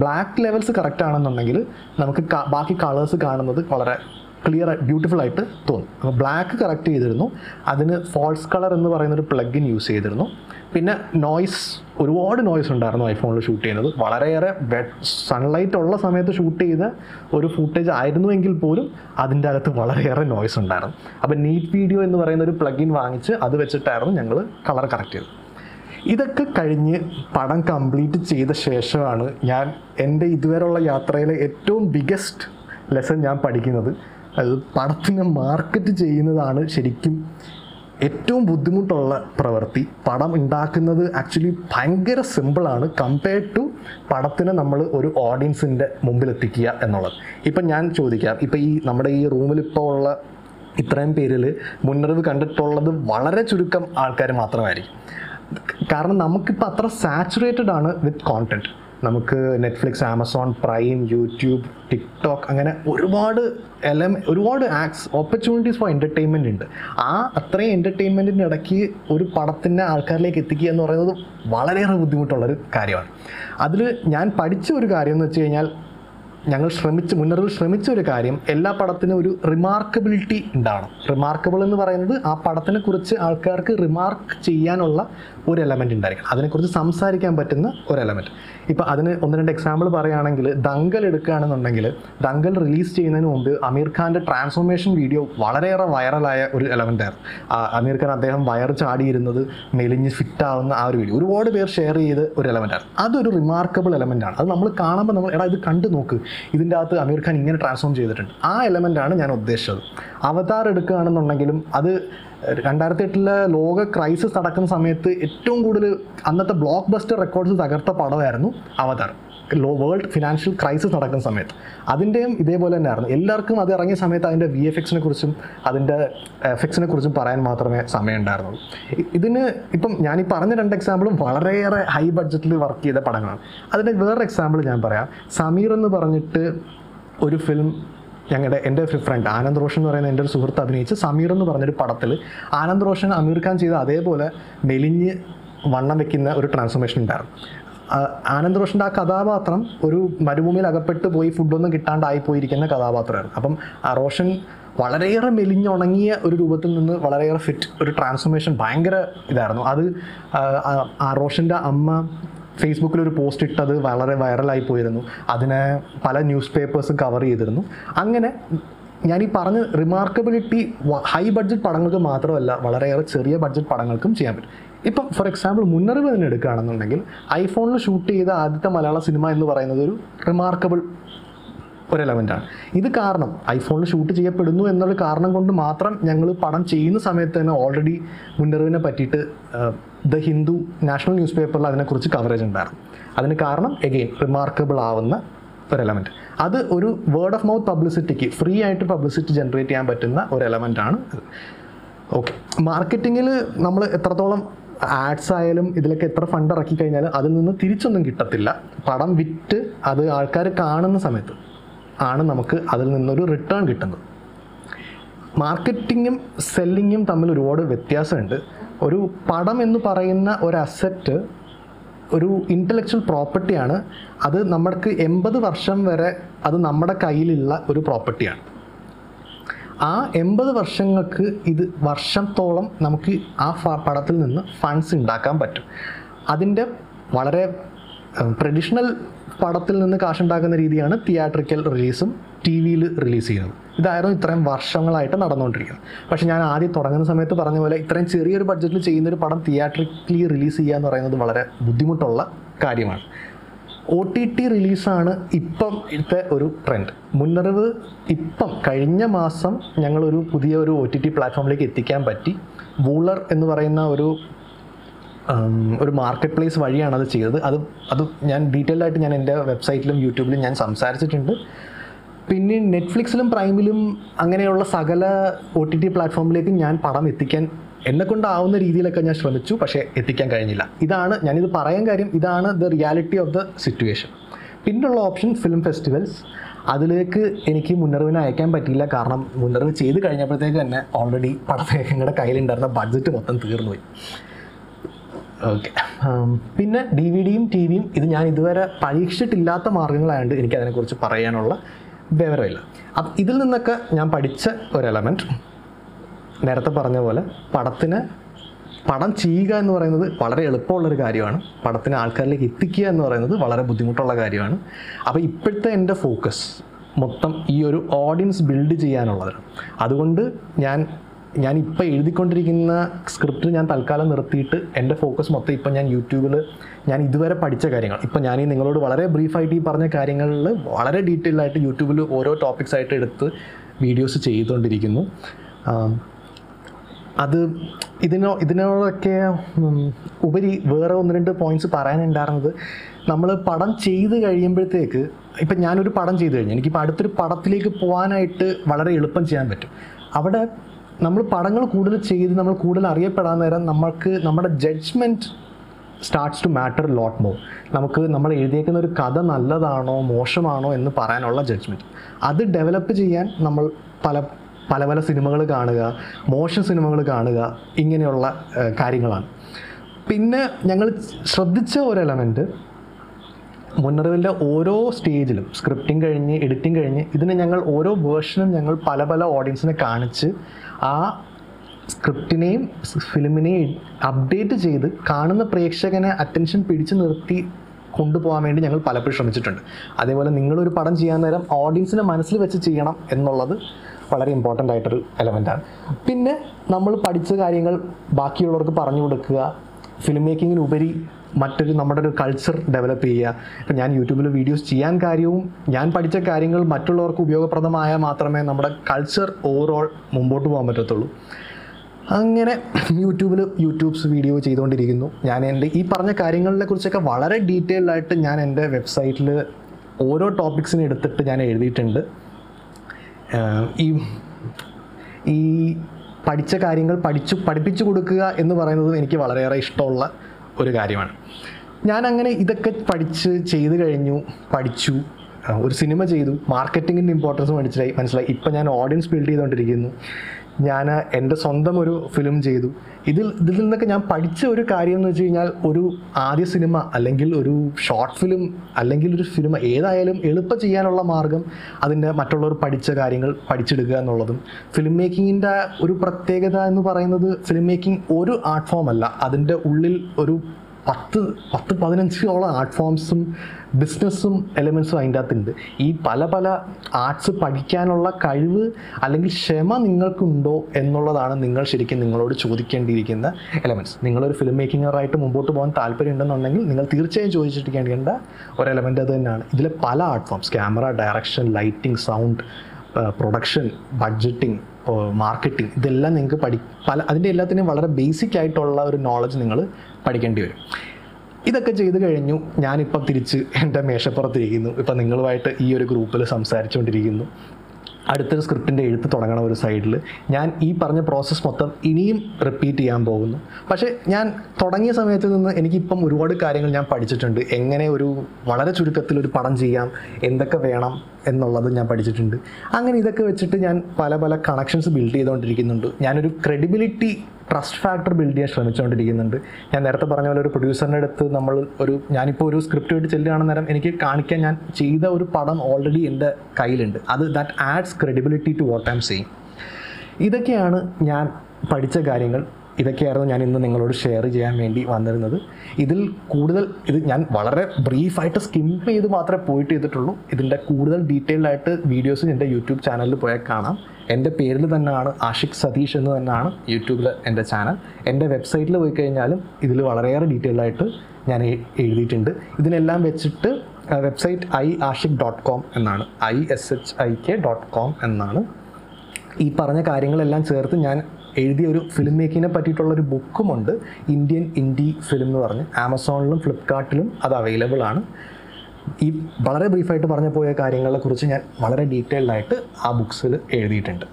ബ്ലാക്ക് ലെവൽസ് കറക്റ്റാണെന്നുണ്ടെങ്കിൽ നമുക്ക് ബാക്കി കളേഴ്സ് കാണുന്നത് വളരെ ക്ലിയർ ബ്യൂട്ടിഫുൾ ആയിട്ട് തോന്നും. അപ്പോൾ ബ്ലാക്ക് കറക്റ്റ് ചെയ്തിരുന്നു. അതിന് ഫോൾസ് കളർ എന്ന് പറയുന്നൊരു പ്ലഗിൻ യൂസ് ചെയ്തിരുന്നു. പിന്നെ നോയ്സ്, ഒരുപാട് നോയ്സ് ഉണ്ടായിരുന്നു ഐഫോണിൽ ഷൂട്ട് ചെയ്യുന്നത്. വളരെയേറെ സൺലൈറ്റ് ഉള്ള സമയത്ത് ഷൂട്ട് ചെയ്ത ഒരു ഫുട്ടേജ് ആയിരുന്നുവെങ്കിൽ പോലും അതിൻ്റെ അകത്ത് വളരെയേറെ നോയ്സ് ഉണ്ടായിരുന്നു. അപ്പോൾ നീറ്റ് വീഡിയോ എന്ന് പറയുന്നൊരു പ്ലഗിൻ വാങ്ങിച്ച് അത് വെച്ചിട്ടായിരുന്നു ഞങ്ങൾ കളർ കറക്റ്റ് ചെയ്തത്. ഇതൊക്കെ കഴിഞ്ഞ് പടം കംപ്ലീറ്റ് ചെയ്ത ശേഷമാണ് ഞാൻ എൻ്റെ ഇതുവരെയുള്ള യാത്രയിലെ ഏറ്റവും ബിഗ്ഗസ്റ്റ് ലെസൺ ഞാൻ പഠിക്കുന്നത്. അത് പടത്തിനെ മാർക്കറ്റ് ചെയ്യുന്നതാണ് ശരിക്കും ഏറ്റവും ബുദ്ധിമുട്ടുള്ള പ്രവൃത്തി. പടം ഉണ്ടാക്കുന്നത് ആക്ച്വലി ഭയങ്കര സിമ്പിളാണ് കമ്പയർഡ് ടു പടത്തിനെ നമ്മൾ ഒരു ഓഡിയൻസിൻ്റെ മുമ്പിലെത്തിക്കുക എന്നുള്ളത്. ഇപ്പം ഞാൻ ചോദിക്കാം, ഇപ്പം ഈ നമ്മുടെ ഈ റൂമിലിപ്പോൾ ഉള്ള ഇത്രയും പേരിൽ മുന്നറിവ് കണ്ടിട്ടുള്ളത് വളരെ ചുരുക്കം ആൾക്കാർ മാത്രമായിരിക്കും. കാരണം നമുക്കിപ്പോൾ അത്ര സാച്ചുറേറ്റഡ് ആണ് വിത്ത് കോണ്ടന്റ്. നമുക്ക് Netflix, Amazon Prime, YouTube, TikTok, അങ്ങനെ ഒരുപാട് ഓപ്പർച്യൂണിറ്റീസ് ഫോർ എൻ്റർടൈൻമെൻ്റ് ഉണ്ട്. ആ അത്രയും എൻ്റർടൈൻമെൻറ്റിൻ്റെ ഇടയ്ക്ക് ഒരു പടത്തിൻ്റെ ആൾക്കാരിലേക്ക് എത്തിക്കുക എന്ന് പറയുന്നത് വളരെയേറെ ബുദ്ധിമുട്ടുള്ളൊരു കാര്യമാണ്. അതിൽ ഞാൻ പഠിച്ച ഒരു കാര്യം എന്ന് വെച്ച് കഴിഞ്ഞാൽ, ഞങ്ങൾ മുന്നറിവ് ശ്രമിച്ച ഒരു കാര്യം, എല്ലാ പടത്തിനും ഒരു റിമാർക്കബിലിറ്റി ഉണ്ടാവണം. റിമാർക്കബിൾ എന്ന് പറയുന്നത് ആ പടത്തിനെ കുറിച്ച് ആൾക്കാർക്ക് റിമാർക്ക് ചെയ്യാനുള്ള ഒരു എലമെൻ്റ് ഉണ്ടായിരിക്കണം, അതിനെക്കുറിച്ച് സംസാരിക്കാൻ പറ്റുന്ന ഒരു എലമെൻറ്റ്. ഇപ്പോൾ അതിന് 1-2 എക്സാമ്പിൾ പറയുകയാണെങ്കിൽ, ദംഗൽ എടുക്കുകയാണെന്നുണ്ടെങ്കിൽ, ദംഗൽ റിലീസ് ചെയ്യുന്നതിന് മുമ്പ് അമീർ ഖാൻ്റെ ട്രാൻസ്ഫോർമേഷൻ വീഡിയോ വളരെയേറെ വൈറലായ ഒരു എലമെൻ്റ് ആയിരുന്നു. അമീർ ഖാൻ അദ്ദേഹം വയർ ചാടിയിരുന്നത് മെലിഞ്ഞ് ഫിറ്റാവുന്ന ആ ഒരു വീഡിയോ ഒരുപാട് പേർ ഷെയർ ചെയ്ത് ഒരു എലമെൻറ്റായിരുന്നു. അതൊരു റിമാർക്കബിൾ എലമെൻ്റാണ്. അത് നമ്മൾ കാണുമ്പോൾ നമ്മൾ ഇത് കണ്ടു നോക്ക്, ഇതിൻ്റെ അകത്ത് അമീർ ഖാൻ ഇങ്ങനെ ട്രാൻസ്ഫോം ചെയ്തിട്ടുണ്ട്, ആ എലമെൻ്റാണ് ഞാൻ ഉദ്ദേശിച്ചത്. അവതാർ എടുക്കുകയാണെന്നുണ്ടെങ്കിലും, അത് 2008 ലോക ക്രൈസിസ് നടക്കുന്ന സമയത്ത് ഏറ്റവും കൂടുതൽ അന്നത്തെ ബ്ലോക്ക് ബസ്റ്റർ റെക്കോർഡ്സ് തകർത്ത പടമായിരുന്നു അവതാർ. വേൾഡ് ഫിനാൻഷ്യൽ ക്രൈസിസ് നടക്കുന്ന സമയത്ത് അതിൻ്റെയും ഇതേപോലെ തന്നെ ആയിരുന്നു. എല്ലാവർക്കും അത് ഇറങ്ങിയ സമയത്ത് അതിൻ്റെ VFXനെ കുറിച്ചും അതിൻ്റെ എഫക്ട്സിനെ കുറിച്ചും പറയാൻ മാത്രമേ സമയം ഉണ്ടായിരുന്നുള്ളൂ. ഇതിന് ഇപ്പം ഞാൻ ഈ പറഞ്ഞ 2 എക്സാമ്പിളും വളരെയേറെ ഹൈ ബഡ്ജറ്റിൽ വർക്ക് ചെയ്ത പടങ്ങളാണ്. അതിൻ്റെ വേറൊരു എക്സാമ്പിൾ ഞാൻ പറയാം. സമീർ എന്ന് പറഞ്ഞിട്ട് ഒരു ഫിലിം എൻ്റെ ഫ്രണ്ട് ആനന്ദ് റോഷൻ എന്ന് പറയുന്ന എൻ്റെ ഒരു സുഹൃത്ത് അഭിനയിച്ച് സമീർ എന്ന് പറഞ്ഞൊരു പടത്തിൽ ആനന്ദ് റോഷൻ അമീർ ഖാൻ ചെയ്ത അതേപോലെ മെലിഞ്ഞ് വണ്ണം വയ്ക്കുന്ന ഒരു ട്രാൻസ്ഫോർമേഷൻ ഉണ്ടായിരുന്നു. ആനന്ദ് റോഷൻ്റെ ആ കഥാപാത്രം ഒരു മരുഭൂമിയിൽ അകപ്പെട്ട് പോയി ഫുഡൊന്നും കിട്ടാണ്ടായി പോയിരിക്കുന്ന കഥാപാത്രമായിരുന്നു. അപ്പം ആ റോഷൻ വളരെയേറെ മെലിഞ്ഞുണങ്ങിയ ഒരു രൂപത്തിൽ നിന്ന് വളരെയേറെ ഫിറ്റ് ഒരു ട്രാൻസ്ഫോർമേഷൻ ഭയങ്കര ഇതായിരുന്നു. അത് ആ റോഷൻ്റെ അമ്മ ഫേസ്ബുക്കിലൊരു പോസ്റ്റ് ഇട്ടത് വളരെ വൈറലായി പോയിരുന്നു. അതിനെ പല ന്യൂസ് പേപ്പേഴ്സും കവർ ചെയ്തിരുന്നു. അങ്ങനെ ഞാനീ പറഞ്ഞ റിമാർക്കബിലിറ്റി ഹൈ ബഡ്ജറ്റ് പടങ്ങൾക്ക് മാത്രമല്ല, വളരെയേറെ ചെറിയ ബഡ്ജറ്റ് പടങ്ങൾക്കും ചെയ്യാൻ പറ്റും. ഇപ്പം ഫോർ എക്സാമ്പിൾ മുന്നറിവ് തന്നെ എടുക്കുകയാണെന്നുണ്ടെങ്കിൽ, ഐഫോണിൽ ഷൂട്ട് ചെയ്ത ആദ്യത്തെ മലയാള സിനിമ എന്ന് പറയുന്നത് ഒരു റിമാർക്കബിൾ ഒരു എലമെൻ്റാണ്. ഇത് കാരണം ഐഫോണിൽ ഷൂട്ട് ചെയ്യപ്പെടുന്നു എന്നൊരു കാരണം കൊണ്ട് മാത്രം ഞങ്ങൾ പടം ചെയ്യുന്ന സമയത്ത് തന്നെ ഓൾറെഡി മുന്നറിവിനെ പറ്റിയിട്ട് ദ ഹിന്ദു നാഷണൽ ന്യൂസ് പേപ്പറിൽ അതിനെക്കുറിച്ച് കവറേജ് ഉണ്ടായിരുന്നു. അതിന് കാരണം എഗെയിൻ റിമാർക്കബിൾ ആവുന്ന ഒരു എലമെൻറ്റ്. അത് ഒരു വേർഡ് ഓഫ് മൗത്ത് പബ്ലിസിറ്റിക്ക് ഫ്രീ ആയിട്ട് പബ്ലിസിറ്റി ജനറേറ്റ് ചെയ്യാൻ പറ്റുന്ന ഒരു എലമെൻറ്റാണ്. ഓക്കെ, മാർക്കറ്റിങ്ങിൽ നമ്മൾ എത്രത്തോളം ആഡ്സ് ആയാലും ഇതിലൊക്കെ എത്ര ഫണ്ട് ഇറക്കി കഴിഞ്ഞാലും അതിൽ നിന്ന് തിരിച്ചൊന്നും കിട്ടത്തില്ല. പടം വിറ്റ് അത് ആൾക്കാർ കാണുന്ന സമയത്ത് ആണ് നമുക്ക് അതിൽ നിന്നൊരു റിട്ടേൺ കിട്ടുന്നത്. മാർക്കറ്റിങ്ങും സെല്ലിങ്ങും തമ്മിൽ ഒരുപാട് വ്യത്യാസമുണ്ട്. ഒരു പടം എന്ന് പറയുന്ന ഒരു അസറ്റ് ഒരു ഇൻ്റലക്ച്വൽ പ്രോപ്പർട്ടിയാണ്. അത് നമ്മൾക്ക് 80 വർഷം വരെ അത് നമ്മുടെ കയ്യിലുള്ള ഒരു പ്രോപ്പർട്ടിയാണ്. ആ 80 വർഷങ്ങൾക്ക് ഇത് വർഷത്തോളം നമുക്ക് ആ പടത്തിൽ നിന്ന് ഫണ്ട്സ് ഉണ്ടാക്കാൻ പറ്റും. അതിൻ്റെ വളരെ ട്രഡീഷണൽ പടത്തിൽ നിന്ന് കാശുണ്ടാക്കുന്ന രീതിയാണ് തിയേറ്ററിക്കൽ റിലീസും ടി വിയിൽ റിലീസ് ചെയ്യുന്നത്. ഇതായിരുന്നു ഇത്രയും വർഷങ്ങളായിട്ട് നടന്നുകൊണ്ടിരിക്കുന്നത്. പക്ഷേ ഞാൻ ആദ്യം തുടങ്ങുന്ന സമയത്ത് പറഞ്ഞ പോലെ ഇത്രയും ചെറിയൊരു ബഡ്ജറ്റിൽ ചെയ്യുന്നൊരു പടം തിയേറ്ററിക്കലി റിലീസ് ചെയ്യുക എന്ന് പറയുന്നത് വളരെ ബുദ്ധിമുട്ടുള്ള കാര്യമാണ്. OTT റിലീസാണ് ഇപ്പം ഇപ്പോഴത്തെ ഒരു ട്രെൻഡ്. മുന്നറിവ് ഇപ്പം കഴിഞ്ഞ മാസം ഞങ്ങളൊരു പുതിയ ഒരു OTT പ്ലാറ്റ്ഫോമിലേക്ക് എത്തിക്കാൻ പറ്റി. വൂളർ എന്ന് പറയുന്ന ഒരു മാർക്കറ്റ് പ്ലേസ് വഴിയാണ് അത് ചെയ്തത്. അത് ഞാൻ ഡീറ്റെയിൽഡ് ആയിട്ട് ഞാൻ എൻ്റെ വെബ്സൈറ്റിലും യൂട്യൂബിലും ഞാൻ സംസാരിച്ചിട്ടുണ്ട്. പിന്നെ നെറ്റ്ഫ്ലിക്സിലും പ്രൈമിലും അങ്ങനെയുള്ള സകല OTT പ്ലാറ്റ്ഫോമിലേക്ക് ഞാൻ പടം എത്തിക്കാൻ എന്നെക്കൊണ്ടാവുന്ന രീതിയിലൊക്കെ ഞാൻ ശ്രമിച്ചു, പക്ഷേ എത്തിക്കാൻ കഴിഞ്ഞില്ല. ഇതാണ് ഞാനിത് പറയാൻ കാര്യം, ഇതാണ് the reality of the situation. പിന്നുള്ള ഓപ്ഷൻ ഫിലിം ഫെസ്റ്റിവൽസ്. അതിലേക്ക് എനിക്ക് മുന്നറിവിനെ അയക്കാൻ പറ്റിയില്ല, കാരണം മുന്നറിവ് ചെയ്ത് കഴിഞ്ഞപ്പോഴത്തേക്ക് തന്നെ ഓൾറെഡി പടത്തേക്കങ്ങളുടെ കയ്യിലുണ്ടായിരുന്ന ബഡ്ജറ്റ് മൊത്തം തീർന്നുപോയി. ഓക്കെ, പിന്നെ DVD യും TV യും ഇത് ഞാൻ ഇതുവരെ പരീക്ഷിച്ചിട്ടില്ലാത്ത മാർഗങ്ങളായതുകൊണ്ട് എനിക്കതിനെക്കുറിച്ച് പറയാനുള്ള വിവരമില്ല. അപ്പം ഇതിൽ നിന്നൊക്കെ ഞാൻ പഠിച്ച ഒരു എലമെൻറ്റ് നേരത്തെ പറഞ്ഞ പോലെ പടം ചെയ്യുക എന്ന് പറയുന്നത് വളരെ എളുപ്പമുള്ളൊരു കാര്യമാണ്. പടത്തിന് ആൾക്കാരിലേക്ക് എത്തിക്കുക എന്ന് പറയുന്നത് വളരെ ബുദ്ധിമുട്ടുള്ള കാര്യമാണ്. അപ്പോൾ ഇപ്പോഴത്തെ എൻ്റെ ഫോക്കസ് മൊത്തം ഈ ഒരു ഓഡിയൻസ് ബിൽഡ് ചെയ്യാനുള്ളതാണ്. അതുകൊണ്ട് ഞാൻ ഇപ്പോൾ എഴുതിക്കൊണ്ടിരിക്കുന്ന സ്ക്രിപ്റ്റ് ഞാൻ തൽക്കാലം നിർത്തിയിട്ട് എൻ്റെ ഫോക്കസ് മൊത്തം ഇപ്പം ഞാൻ യൂട്യൂബിൽ ഞാൻ ഇതുവരെ പഠിച്ച കാര്യങ്ങൾ, ഇപ്പം ഞാൻ നിങ്ങളോട് വളരെ ബ്രീഫായിട്ട് ഈ പറഞ്ഞ കാര്യങ്ങളിൽ വളരെ ഡീറ്റെയിൽ ആയിട്ട് യൂട്യൂബിൽ ഓരോ ടോപ്പിക്സ് ആയിട്ട് എടുത്ത് വീഡിയോസ് ചെയ്തുകൊണ്ടിരിക്കുന്നു. അത് ഇതിനോടൊക്കെ ഉപരി വേറെ 1-2 പോയിൻറ്റ്സ് പറയാനുണ്ടായിരുന്നത്, നമ്മൾ പടം ചെയ്ത് കഴിയുമ്പോഴത്തേക്ക് ഇപ്പം ഞാനൊരു പടം ചെയ്ത് കഴിഞ്ഞു, എനിക്കിപ്പോൾ അടുത്തൊരു പടത്തിലേക്ക് പോകാനായിട്ട് വളരെ എളുപ്പം ചെയ്യാൻ പറ്റും. അവിടെ നമ്മൾ പടങ്ങൾ കൂടുതൽ ചെയ്ത് നമ്മൾ കൂടുതൽ അറിയപ്പെടാൻ നേരം നമുക്ക് നമ്മുടെ judgement starts to matter lot more. നമുക്ക് നമ്മൾ എഴുതിയേക്കുന്ന ഒരു കഥ നല്ലതാണോ മോശമാണോ എന്ന് പറയാനുള്ള ജഡ്ജ്മെൻറ്റ് അത് ഡെവലപ്പ് ചെയ്യാൻ നമ്മൾ പല സിനിമകൾ കാണുക, മോശം സിനിമകൾ കാണുക, ഇങ്ങനെയുള്ള കാര്യങ്ങളാണ്. പിന്നെ ഞങ്ങൾ ശ്രദ്ധിച്ച ഒരു എലമെൻറ്റ് മുന്നറിവിൻ്റെ ഓരോ സ്റ്റേജിലും സ്ക്രിപ്റ്റിംഗ് കഴിഞ്ഞ് എഡിറ്റിംഗ് കഴിഞ്ഞ് ഇതിന് ഞങ്ങൾ ഓരോ വേർഷനും ഞങ്ങൾ പല ഓഡിയൻസിനെ കാണിച്ച് ആ സ്ക്രിപ്റ്റിനെയും ഫിലിമിനെയും അപ്ഡേറ്റ് ചെയ്ത് കാണുന്ന പ്രേക്ഷകനെ അറ്റൻഷൻ പിടിച്ചു നിർത്തി കൊണ്ടുപോകാൻ വേണ്ടി ഞങ്ങൾ പലപ്പോഴും ശ്രമിച്ചിട്ടുണ്ട്. അതേപോലെ നിങ്ങളൊരു പടം ചെയ്യാൻ നേരം ഓഡിയൻസിനെ മനസ്സിൽ വെച്ച് ചെയ്യണം എന്നുള്ളത് വളരെ ഇമ്പോർട്ടൻ്റ് ആയിട്ടൊരു എലമെൻറ്റാണ്. പിന്നെ നമ്മൾ പഠിച്ച കാര്യങ്ങൾ ബാക്കിയുള്ളവർക്ക് പറഞ്ഞു കൊടുക്കുക, ഫിലിം മേക്കിങ്ങിനുപരി മറ്റൊരു നമ്മുടെ ഒരു കൾച്ചർ ഡെവലപ്പ് ചെയ്യുക. ഇപ്പം ഞാൻ യൂട്യൂബിൽ വീഡിയോസ് ചെയ്യാൻ കാര്യവും ഞാൻ പഠിച്ച കാര്യങ്ങൾ മറ്റുള്ളവർക്ക് ഉപയോഗപ്രദമായാൽ മാത്രമേ നമ്മുടെ കൾച്ചർ ഓവറോൾ മുമ്പോട്ട് പോകാൻ പറ്റത്തുള്ളൂ. അങ്ങനെ യൂട്യൂബിൽ വീഡിയോ ചെയ്തുകൊണ്ടിരിക്കുന്നു. ഞാൻ എൻ്റെ ഈ പറഞ്ഞ കാര്യങ്ങളെ കുറിച്ചൊക്കെ വളരെ ഡീറ്റെയിൽഡ് ആയിട്ട് ഞാൻ എൻ്റെ വെബ്സൈറ്റിൽ ഓരോ ടോപ്പിക്സിനും എടുത്തിട്ട് ഞാൻ എഴുതിയിട്ടുണ്ട്. ഈ പഠിച്ച കാര്യങ്ങൾ പഠിപ്പിച്ചു കൊടുക്കുക എന്ന് പറയുന്നത് എനിക്ക് വളരെയേറെ ഇഷ്ടമുള്ള ഒരു കാര്യമാണ്. ഞാനങ്ങനെ ഇതൊക്കെ പഠിച്ചു ഒരു സിനിമ ചെയ്തു, മാർക്കറ്റിങ്ങിൻ്റെ ഇമ്പോർട്ടൻസ് മനസ്സിലായി. ഇപ്പം ഞാൻ ഓഡിയൻസ് ബിൽഡ് ചെയ്തുകൊണ്ടിരിക്കുന്നു. ഞാൻ എൻ്റെ സ്വന്തം ഒരു ഫിലിം ചെയ്തു. ഇതിൽ നിന്നൊക്കെ ഞാൻ പഠിച്ച ഒരു കാര്യം എന്ന് വെച്ച് കഴിഞ്ഞാൽ ഒരു ആദ്യ സിനിമ അല്ലെങ്കിൽ ഒരു ഷോർട്ട് ഫിലിം അല്ലെങ്കിൽ ഒരു സിനിമ ഏതായാലും എളുപ്പം ചെയ്യാനുള്ള മാർഗം അതിൻ്റെ മറ്റുള്ളവർ പഠിച്ച കാര്യങ്ങൾ പഠിച്ചെടുക്കുക എന്നുള്ളതും. ഫിലിം മേക്കിങ്ങിൻ്റെ ഒരു പ്രത്യേകത എന്ന് പറയുന്നത് ഫിലിം മേക്കിംഗ് ഒരു ആർട്ട് ഫോം അല്ല, അതിൻ്റെ ഉള്ളിൽ ഒരു 10-15 ആർട്ട് ഫോംസും ബിസിനസ്സും എലമെൻസും അതിൻ്റെ അകത്തുണ്ട്. ഈ പല ആർട്സ് പഠിക്കാനുള്ള കഴിവ് അല്ലെങ്കിൽ ക്ഷമ നിങ്ങൾക്കുണ്ടോ എന്നുള്ളതാണ് നിങ്ങൾ ശരിക്കും നിങ്ങളോട് ചോദിക്കേണ്ടിയിരിക്കുന്ന എലമെൻറ്റ്സ്. നിങ്ങളൊരു ഫിലിം മേക്കിങ്ങറായിട്ട് മുമ്പോട്ട് പോകാൻ താല്പര്യം ഉണ്ടെന്നുണ്ടെങ്കിൽ നിങ്ങൾ തീർച്ചയായും ചോദിച്ചിരിക്കേണ്ട ഒരു എലമെൻ്റ് അത് തന്നെയാണ്. ഇതിലെ പല art forms, camera, direction, lighting, sound, production, budgeting, marketing, ഇതെല്ലാം നിങ്ങൾക്ക് അതിൻ്റെ എല്ലാത്തിനും വളരെ ബേസിക് ആയിട്ടുള്ള ഒരു നോളജ് നിങ്ങൾ പഠിക്കേണ്ടി വരും. ഇതൊക്കെ ചെയ്ത് കഴിഞ്ഞു. ഞാനിപ്പം തിരിച്ച് എൻ്റെ മേശപ്പുറത്തിരിക്കുന്നു. ഇപ്പം നിങ്ങളുമായിട്ട് ഈ ഒരു ഗ്രൂപ്പിൽ സംസാരിച്ചുകൊണ്ടിരിക്കുന്നു. അടുത്തൊരു സ്ക്രിപ്റ്റിൻ്റെ എഴുത്ത് തുടങ്ങണ ഒരു സൈഡിൽ ഞാൻ ഈ പറഞ്ഞ പ്രോസസ്സ് മൊത്തം ഇനിയും റിപ്പീറ്റ് ചെയ്യാൻ പോകുന്നു. പക്ഷേ ഞാൻ തുടങ്ങിയ സമയത്ത് നിന്ന് എനിക്കിപ്പം ഒരുപാട് കാര്യങ്ങൾ ഞാൻ പഠിച്ചിട്ടുണ്ട്. എങ്ങനെ ഒരു വളരെ ചുരുക്കത്തിൽ ഒരു പടം ചെയ്യാം, എന്തൊക്കെ വേണം എന്നുള്ളത് ഞാൻ പഠിച്ചിട്ടുണ്ട്. അങ്ങനെ ഇതൊക്കെ വെച്ചിട്ട് ഞാൻ പല പല കണക്ഷൻസ് ബിൽഡ് ചെയ്തുകൊണ്ടിരിക്കുന്നുണ്ട്. ഞാനൊരു ക്രെഡിബിലിറ്റി, ട്രസ്റ്റ് ഫാക്ടർ ബിൽഡ് ചെയ്യാൻ ശ്രമിച്ചുകൊണ്ടിരിക്കുന്നുണ്ട്. ഞാൻ നേരത്തെ പറഞ്ഞ പോലെ ഒരു പ്രൊഡ്യൂസറിൻ്റെ അടുത്ത് ഞാനിപ്പോൾ ഒരു സ്ക്രിപ്റ്റ് ആയിട്ട് ചെല്ലുകയാണെന്ന് നേരം എനിക്ക് കാണിക്കാൻ ഞാൻ ചെയ്ത ഒരു പടം ഓൾറെഡി എൻ്റെ കയ്യിലുണ്ട്. That adds credibility to what I am saying. ഇതൊക്കെയാണ് ഞാൻ പഠിച്ച കാര്യങ്ങൾ. ഇതൊക്കെയായിരുന്നു ഞാൻ ഇന്ന് നിങ്ങളോട് ഷെയർ ചെയ്യാൻ വേണ്ടി വന്നിരുന്നത്. ഇതിൽ കൂടുതൽ ഞാൻ വളരെ ബ്രീഫായിട്ട് സ്കിംപ് ചെയ്ത് മാത്രമേ പോയിട്ട് ചെയ്തിട്ടുള്ളൂ. ഇതിൻ്റെ കൂടുതൽ ഡീറ്റെയിൽഡായിട്ട് വീഡിയോസ് എൻ്റെ യൂട്യൂബ് ചാനലിൽ പോയാൽ കാണാം. എൻ്റെ പേരിൽ തന്നെയാണ്, ആഷിഖ് സതീഷ് എന്ന് തന്നെയാണ് യൂട്യൂബിൽ എൻ്റെ ചാനൽ. എൻ്റെ വെബ്സൈറ്റിൽ പോയി കഴിഞ്ഞാലും ഇതിൽ വളരെയേറെ ഡീറ്റെയിൽഡായിട്ട് ഞാൻ എഴുതിയിട്ടുണ്ട്. ഇതിനെല്ലാം വെച്ചിട്ട് വെബ്സൈറ്റ് iashik.com എന്നാണ്, iSHIK.com എന്നാണ്. ഈ പറഞ്ഞ കാര്യങ്ങളെല്ലാം ചേർത്ത് ഞാൻ എഴുതിയ ഒരു ഫിലിം മേക്കിങ്ങിനെ പറ്റിയിട്ടുള്ളൊരു ബുക്കുമുണ്ട്, ഇന്ത്യൻ ഇൻഡി ഫിലിം എന്ന് പറഞ്ഞ്. ആമസോണിലും ഫ്ലിപ്കാർട്ടിലും അത് അവൈലബിൾ ആണ്. ഈ വളരെ ബ്രീഫായിട്ട് പറഞ്ഞു പോയ കാര്യങ്ങളെക്കുറിച്ച് ഞാൻ വളരെ ഡീറ്റെയിൽഡായിട്ട് ആ ബുക്സിൽ എഴുതിയിട്ടുണ്ട്.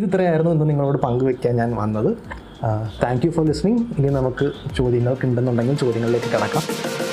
ഇതിത്രയായിരുന്നു ഇന്ന് നിങ്ങളോട് പങ്കുവയ്ക്കാൻ ഞാൻ വന്നത്. Thank you for listening. ഇനി നമുക്ക് ചോദ്യങ്ങൾക്കുണ്ടെന്നുണ്ടെങ്കിൽ ചോദ്യങ്ങളിലേക്ക് കടക്കാം.